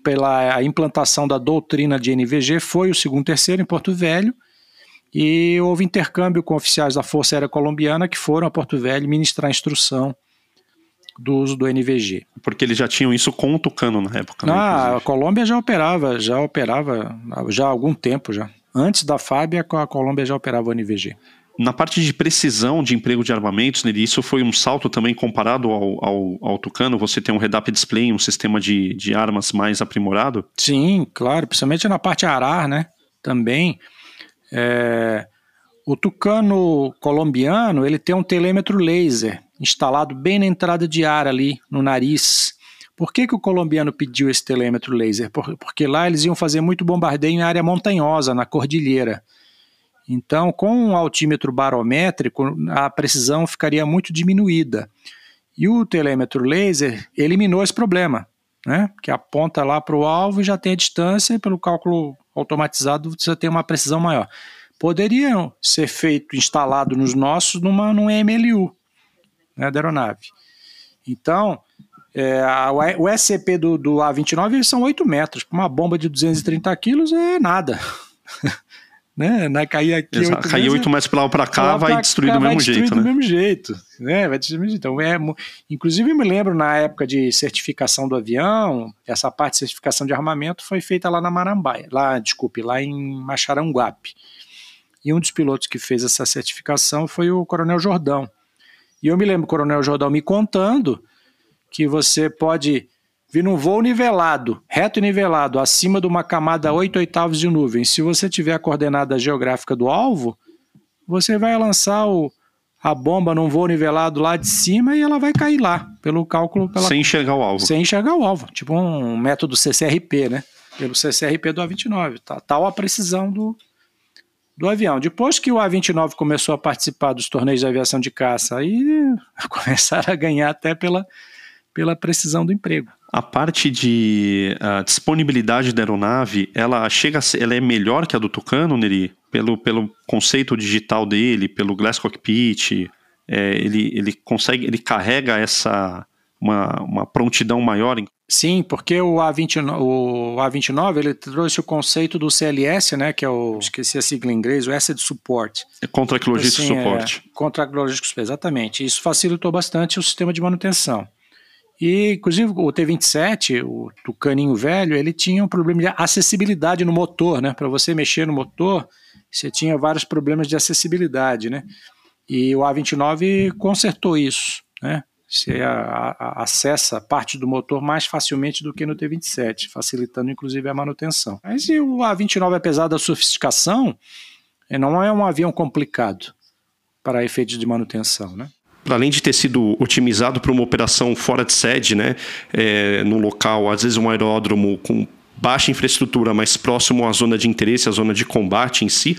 pela implantação da doutrina de N V G foi o segundo terceiro em Porto Velho, e houve intercâmbio com oficiais da Força Aérea Colombiana que foram a Porto Velho ministrar instrução do uso do N V G. Porque eles já tinham isso com o Tucano na época, né? Ah, inclusive. A Colômbia já operava, já operava já há algum tempo já. Antes da F A B, a Colômbia já operava o N V G. Na parte de precisão de emprego de armamentos, né, isso foi um salto também comparado ao, ao, ao Tucano. Você tem um redap display, um sistema de, de armas mais aprimorado? Sim, claro, principalmente na parte arar, né? Também. É, o Tucano colombiano, ele tem um telêmetro laser instalado bem na entrada de ar ali, no nariz. Por que que o colombiano pediu esse telêmetro laser? Por, porque lá eles iam fazer muito bombardeio em área montanhosa, na cordilheira. Então, com um altímetro barométrico, a precisão ficaria muito diminuída. E o telêmetro laser eliminou esse problema, né? Que aponta lá para o alvo e já tem a distância, e pelo cálculo automatizado você tem uma precisão maior. Poderiam ser feito, instalado nos nossos, numa, num M L U, né, da aeronave. Então, é, a, o S C P do, do A vinte e nove eles são oito metros. Uma bomba de duzentos e trinta quilos é nada. Né? Né? Cair aqui oito metros para lá ou para cá, vai destruir do mesmo jeito. Vai destruir do mesmo jeito. Né? Vai destruir do mesmo jeito. Então, é, inclusive, eu me lembro na época de certificação do avião, essa parte de certificação de armamento foi feita lá na Marambaia, lá, desculpe, lá em Maxaranguape. E um dos pilotos que fez essa certificação foi o Coronel Jordão. E eu me lembro o Coronel Jordão me contando que você pode vir num voo nivelado, reto e nivelado, acima de uma camada oito oitavos de nuvem. Se você tiver a coordenada geográfica do alvo, você vai lançar o, a bomba num voo nivelado lá de cima e ela vai cair lá, pelo cálculo... Pela, sem enxergar o alvo. Sem enxergar o alvo, tipo um método C C R P, né? Pelo C C R P do A vinte e nove, tá, tal a precisão do, do avião. Depois que o A vinte e nove começou a participar dos torneios de aviação de caça, aí começaram a ganhar até pela, pela precisão do emprego. A parte de a disponibilidade da aeronave, ela chega a ser, ela é melhor que a do Tucano, Neri? Pelo, pelo conceito digital dele, pelo glass cockpit, é, ele, ele consegue, ele carrega essa, uma, uma prontidão maior? Sim, porque o A vinte e nove, o A vinte e nove ele trouxe o conceito do C L S, né, que é o, esqueci a sigla em inglês, o S de suporte. É Contract Logistics assim, Support. É, Contract Logistics, exatamente. Isso facilitou bastante o sistema de manutenção. E, inclusive, o T vinte e sete, o Tucaninho velho, ele tinha um problema de acessibilidade no motor, né? Para você mexer no motor, você tinha vários problemas de acessibilidade, né? E o A vinte e nove consertou isso, né? Você a, a, acessa parte do motor mais facilmente do que no T vinte e sete, facilitando, inclusive, a manutenção. Mas e o A vinte e nove, apesar da sofisticação, não é um avião complicado para efeitos de manutenção, né? Além de ter sido otimizado para uma operação fora de sede, né, é, no local, às vezes um aeródromo com baixa infraestrutura, mas próximo à zona de interesse, à zona de combate em si,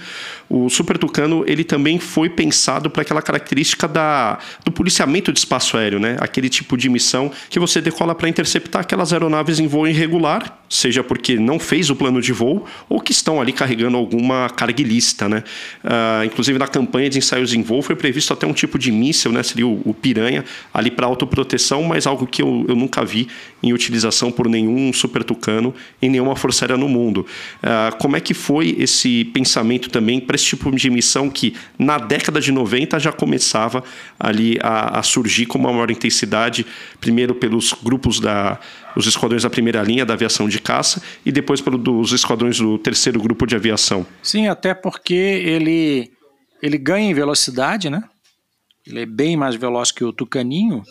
o Super Tucano ele também foi pensado para aquela característica da, do policiamento de espaço aéreo, né? Aquele tipo de missão que você decola para interceptar aquelas aeronaves em voo irregular, seja porque não fez o plano de voo ou que estão ali carregando alguma carguilista, né? Uh, inclusive na campanha de ensaios em voo foi previsto até um tipo de míssil, né? Seria o, o Piranha, ali para autoproteção, mas algo que eu, eu nunca vi em utilização por nenhum Super Tucano em nenhuma força aérea no mundo. Uh, como é que foi esse pensamento também para esse tipo de missão que na década de noventa já começava ali a, a surgir com uma maior intensidade, primeiro pelos grupos da, os esquadrões da primeira linha da aviação de caça e depois pelos dos esquadrões do terceiro grupo de aviação? Sim, até porque ele, ele ganha em velocidade, né? Ele é bem mais veloz que o Tucaninho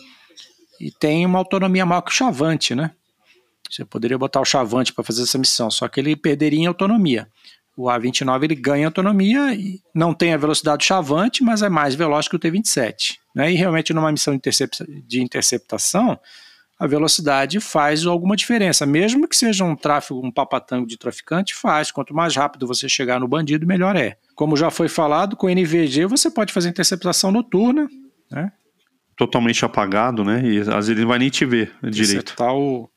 e tem uma autonomia maior que o Chavante, né? Você poderia botar o Chavante para fazer essa missão, só que ele perderia em autonomia. O A vinte e nove ele ganha autonomia, e não tem a velocidade do Chavante, mas é mais veloz que o T vinte e sete. Né? E realmente numa missão de interceptação, a velocidade faz alguma diferença. Mesmo que seja um tráfego, um papatango de traficante, faz. Quanto mais rápido você chegar no bandido, melhor é. Como já foi falado, com o N V G você pode fazer interceptação noturna, né? Totalmente apagado, né? E às vezes ele não vai nem te ver direito. Você tá o...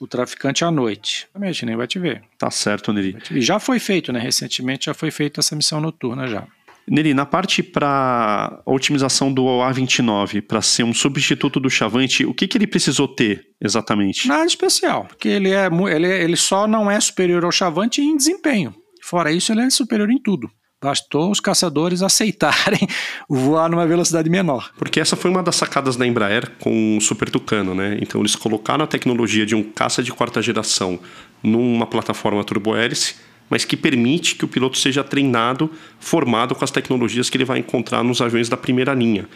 o traficante à noite. Realmente, nem vai te ver. Tá certo, Neri. E já foi feito, né? Recentemente já foi feita essa missão noturna já. Neri, na parte para a otimização do A vinte e nove, para ser um substituto do Chavante, o que, que ele precisou ter exatamente? Nada especial, porque ele, é, ele, ele só não é superior ao Chavante em desempenho. Fora isso, ele é superior em tudo. Bastou os caçadores aceitarem voar numa velocidade menor. Porque essa foi uma das sacadas da Embraer com o Super Tucano, né? Então eles colocaram a tecnologia de um caça de quarta geração numa plataforma turbohélice, mas que permite que o piloto seja treinado, formado com as tecnologias que ele vai encontrar nos aviões da primeira linha.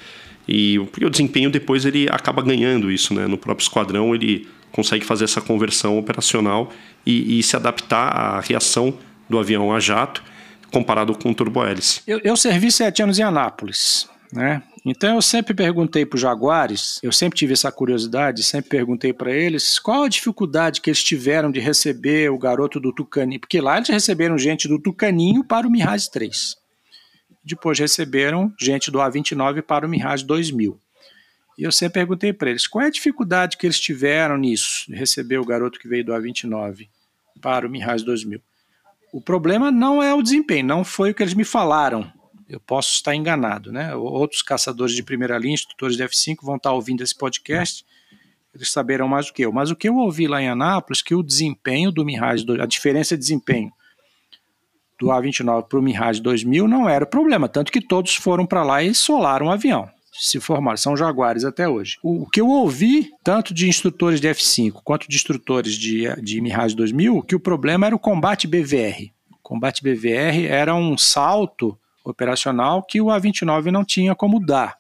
E porque o desempenho depois ele acaba ganhando isso, né? No próprio esquadrão ele consegue fazer essa conversão operacional e, e se adaptar à reação do avião a jato comparado com o turbohélice. Eu, eu servi sete anos em Anápolis, né? Então eu sempre perguntei para os jaguares, eu sempre tive essa curiosidade, sempre perguntei para eles qual a dificuldade que eles tiveram de receber o garoto do Tucaninho, porque lá eles receberam gente do Tucaninho para o Mirage três. Depois receberam gente do A vinte e nove para o Mirage dois mil. E eu sempre perguntei para eles, qual é a dificuldade que eles tiveram nisso, de receber o garoto que veio do A vinte e nove para o Mirage dois mil? O problema não é o desempenho, não foi o que eles me falaram. Eu posso estar enganado, né? Outros caçadores de primeira linha, instrutores de F cinco, vão estar ouvindo esse podcast, eles saberão mais do que eu. Mas o que eu ouvi lá em Anápolis, que o desempenho do Mirage, a diferença de desempenho do A vinte e nove para o Mirage dois mil não era o problema, tanto que todos foram para lá e solaram o avião, se formaram, são jaguares até hoje. O, o que eu ouvi, tanto de instrutores de F cinco quanto de instrutores de, de Mirage dois mil, que o problema era o combate B V R. O combate B V R era um salto operacional que o A vinte e nove não tinha como dar.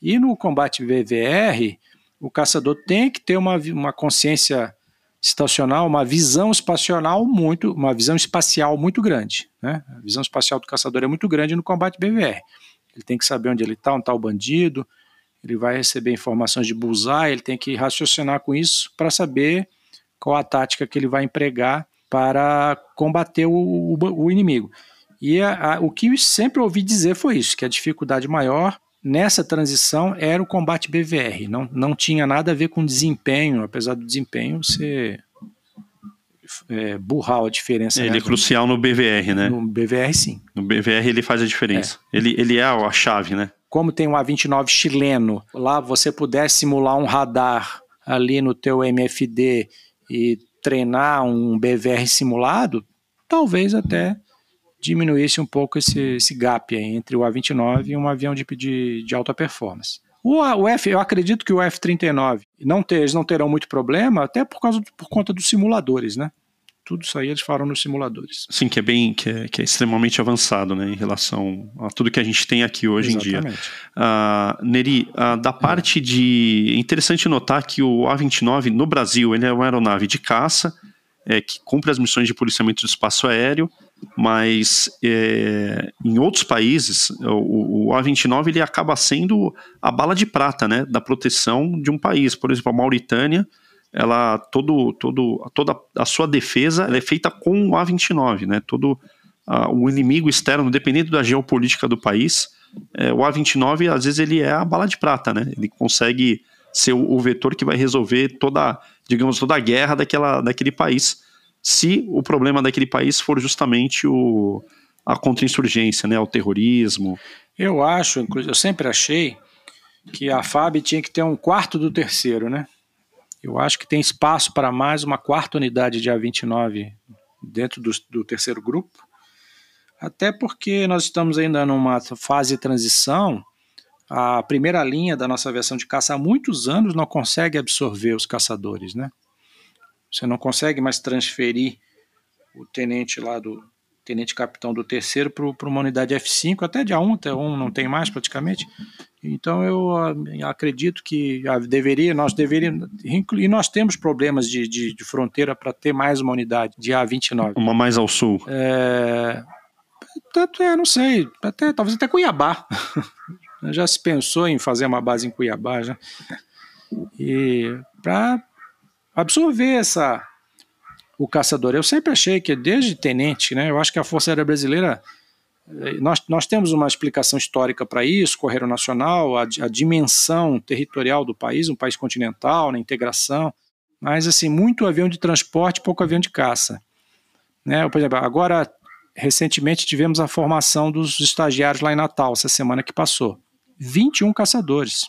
E no combate B V R, o caçador tem que ter uma, uma consciência estacional, uma visão espacial muito, uma visão espacial muito grande, né? A visão espacial do caçador é muito grande no combate B V R. Ele tem que saber onde ele está, onde está o bandido, ele vai receber informações de bullseye, ele tem que raciocinar com isso para saber qual a tática que ele vai empregar para combater o, o, o inimigo. E a, a, o que eu sempre ouvi dizer foi isso, que a dificuldade maior nessa transição era o combate B V R, não, não tinha nada a ver com desempenho, apesar do desempenho ser é, burral a diferença. Ele né? é crucial no B V R, né? No B V R, sim. No B V R ele faz a diferença. É. Ele, ele é a chave, né? Como tem um A vinte e nove chileno, lá você puder simular um radar ali no teu M F D e treinar um B V R simulado, talvez até diminuísse um pouco esse, esse gap aí entre o A vinte e nove e um avião de, de, de alta performance. O, o F, eu acredito que o F trinta e nove não ter, eles não terão muito problema, até por, causa do, por conta dos simuladores, né? Tudo isso aí eles farão nos simuladores. Sim, que é bem, que é, que é extremamente avançado, né, em relação a tudo que a gente tem aqui hoje Exatamente. Em dia. Uh, Neri, uh, da parte é. de... É interessante notar que o A vinte e nove no Brasil, ele é uma aeronave de caça, é, que cumpre as missões de policiamento do espaço aéreo, mas é, em outros países o, o A vinte e nove ele acaba sendo a bala de prata, né, da proteção de um país. Por exemplo, a Mauritânia, ela, todo, todo, toda a sua defesa ela é feita com o A vinte e nove, né? Todo a, o inimigo externo, dependendo da geopolítica do país, é, o A vinte e nove às vezes ele é a bala de prata, né? Ele consegue ser o, o vetor que vai resolver toda, digamos, toda a guerra daquela, daquele país, se o problema daquele país for justamente o, a contra-insurgência, né, o terrorismo. Eu acho, eu sempre achei que a F A B tinha que ter um quarto do terceiro, né? Eu acho que tem espaço para mais uma quarta unidade de A vinte e nove dentro do, do terceiro grupo, até porque nós estamos ainda numa fase de transição. A primeira linha da nossa aviação de caça há muitos anos não consegue absorver os caçadores, né? Você não consegue mais transferir o tenente lá do tenente capitão do terceiro para uma unidade F cinco, até de A um, até A um não tem mais praticamente. Então eu acredito que deveria, nós deveríamos, e nós temos problemas de, de, de fronteira para ter mais uma unidade de A vinte e nove. Uma mais ao sul. É, tanto é, não sei, até, talvez até Cuiabá. Já se pensou em fazer uma base em Cuiabá, já. E para absorver essa, o caçador. Eu sempre achei que desde tenente, né, eu acho que a Força Aérea Brasileira, nós, nós temos uma explicação histórica para isso, Correio Nacional, a, a dimensão territorial do país, um país continental, na integração, mas assim, muito avião de transporte, pouco avião de caça, né? Por exemplo, agora recentemente tivemos a formação dos estagiários lá em Natal, essa semana que passou, vinte e um caçadores.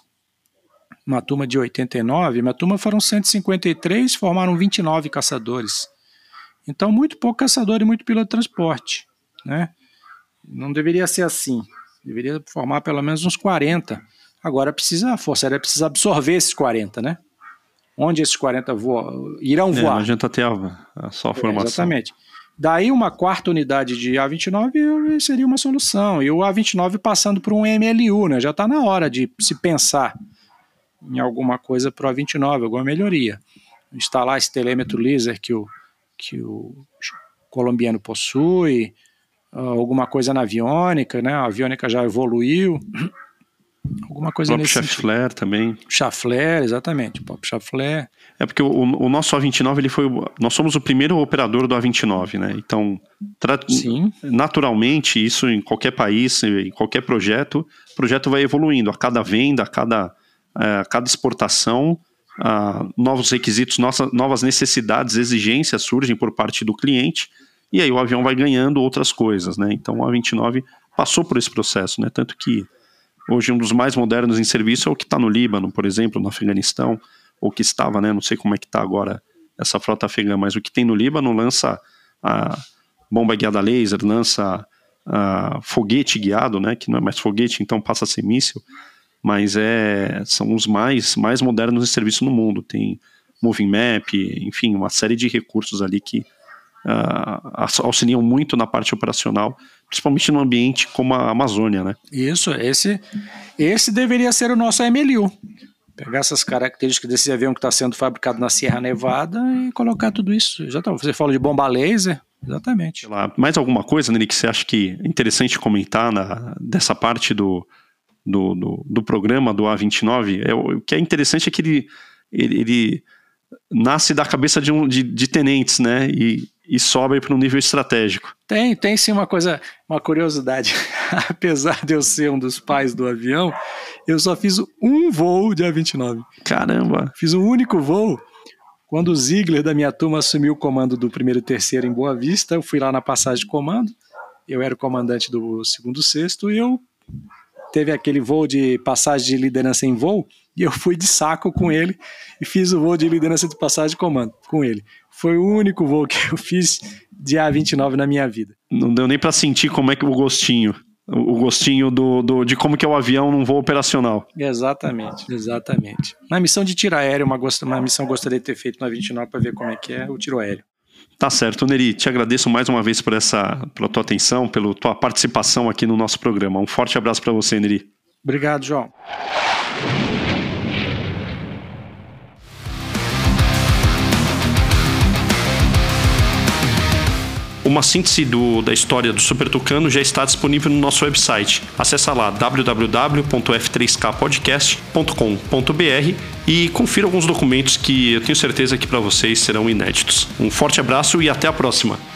Uma turma de oitenta e nove, minha turma foram cento e cinquenta e três, formaram vinte e nove caçadores. Então, muito pouco caçador e muito piloto de transporte, né? não deveria ser assim, deveria formar pelo menos uns quarenta. Agora precisa, a Força Aérea precisa absorver esses quarenta, né? Onde esses quarenta voam, irão voar. É, não adianta ter a, a só a formação. É, exatamente. Daí uma quarta unidade de A vinte e nove seria uma solução. E o A vinte e nove passando por um M L U, né? Já está na hora de se pensar em alguma coisa para o A vinte e nove, alguma melhoria. Instalar esse telêmetro laser que o, que o colombiano possui, alguma coisa na aviônica, né? A aviônica já evoluiu. Alguma coisa nesse sentido. O próprio Chaffler também. Chaffler, exatamente, o próprio Chaffler. É porque o, o nosso A vinte e nove, ele foi, nós somos o primeiro operador do A vinte e nove, né? Então, tra- naturalmente, isso em qualquer país, em qualquer projeto, o projeto vai evoluindo. A cada venda, a cada, a cada exportação, a novos requisitos, nossa, novas necessidades, exigências surgem por parte do cliente, e aí o avião vai ganhando outras coisas, né? Então, o A vinte e nove passou por esse processo, né? Tanto que hoje um dos mais modernos em serviço é o que está no Líbano, por exemplo, no Afeganistão, ou que estava, né? Não sei como é que está agora essa frota afegã, mas o que tem no Líbano lança a bomba guiada a laser, lança a foguete guiado, né? Que não é mais foguete, então passa a ser míssil, mas é, são os mais, mais modernos em serviço no mundo. Tem Moving Map, enfim, uma série de recursos ali que Uh, auxiliam muito na parte operacional, principalmente num ambiente como a Amazônia, né? Isso, esse, esse deveria ser o nosso M L U. Pegar essas características desse avião que está sendo fabricado na Sierra Nevada e colocar tudo isso. Já tá, você falou de bomba laser, exatamente. Lá, mais alguma coisa, Nelly, que você acha que é interessante comentar na, dessa parte do, do, do, do programa do A vinte e nove? É, o que é interessante é que ele, ele, ele nasce da cabeça de, um, de, de tenentes, né? E E sobe para um nível estratégico. Tem, tem sim uma coisa, uma curiosidade. Apesar de eu ser um dos pais do avião, eu só fiz um voo de A vinte e nove. Caramba! Fiz um único voo. Quando o Ziegler da minha turma assumiu o comando do primeiro terceiro em Boa Vista, eu fui lá na passagem de comando, eu era o comandante do segundo sexto, e eu teve aquele voo de passagem de liderança em voo, e eu fui de saco com ele, e fiz o voo de liderança de passagem de comando com ele. Foi o único voo que eu fiz de A vinte e nove na minha vida. Não deu nem para sentir como é que o gostinho, o gostinho do, do, de como que é o avião num voo operacional. Exatamente, exatamente. Na missão de tiro aéreo, uma, uma missão gostaria de ter feito na A vinte e nove para ver como é que é o tiro aéreo. Tá certo, Neri, te agradeço mais uma vez por essa, pela tua atenção, pela tua participação aqui no nosso programa. Um forte abraço para você, Neri. Obrigado, João. Uma síntese do, da história do Super Tucano já está disponível no nosso website. Acesse lá w w w ponto f três k podcast ponto com ponto b r e confira alguns documentos que eu tenho certeza que para vocês serão inéditos. Um forte abraço e até a próxima!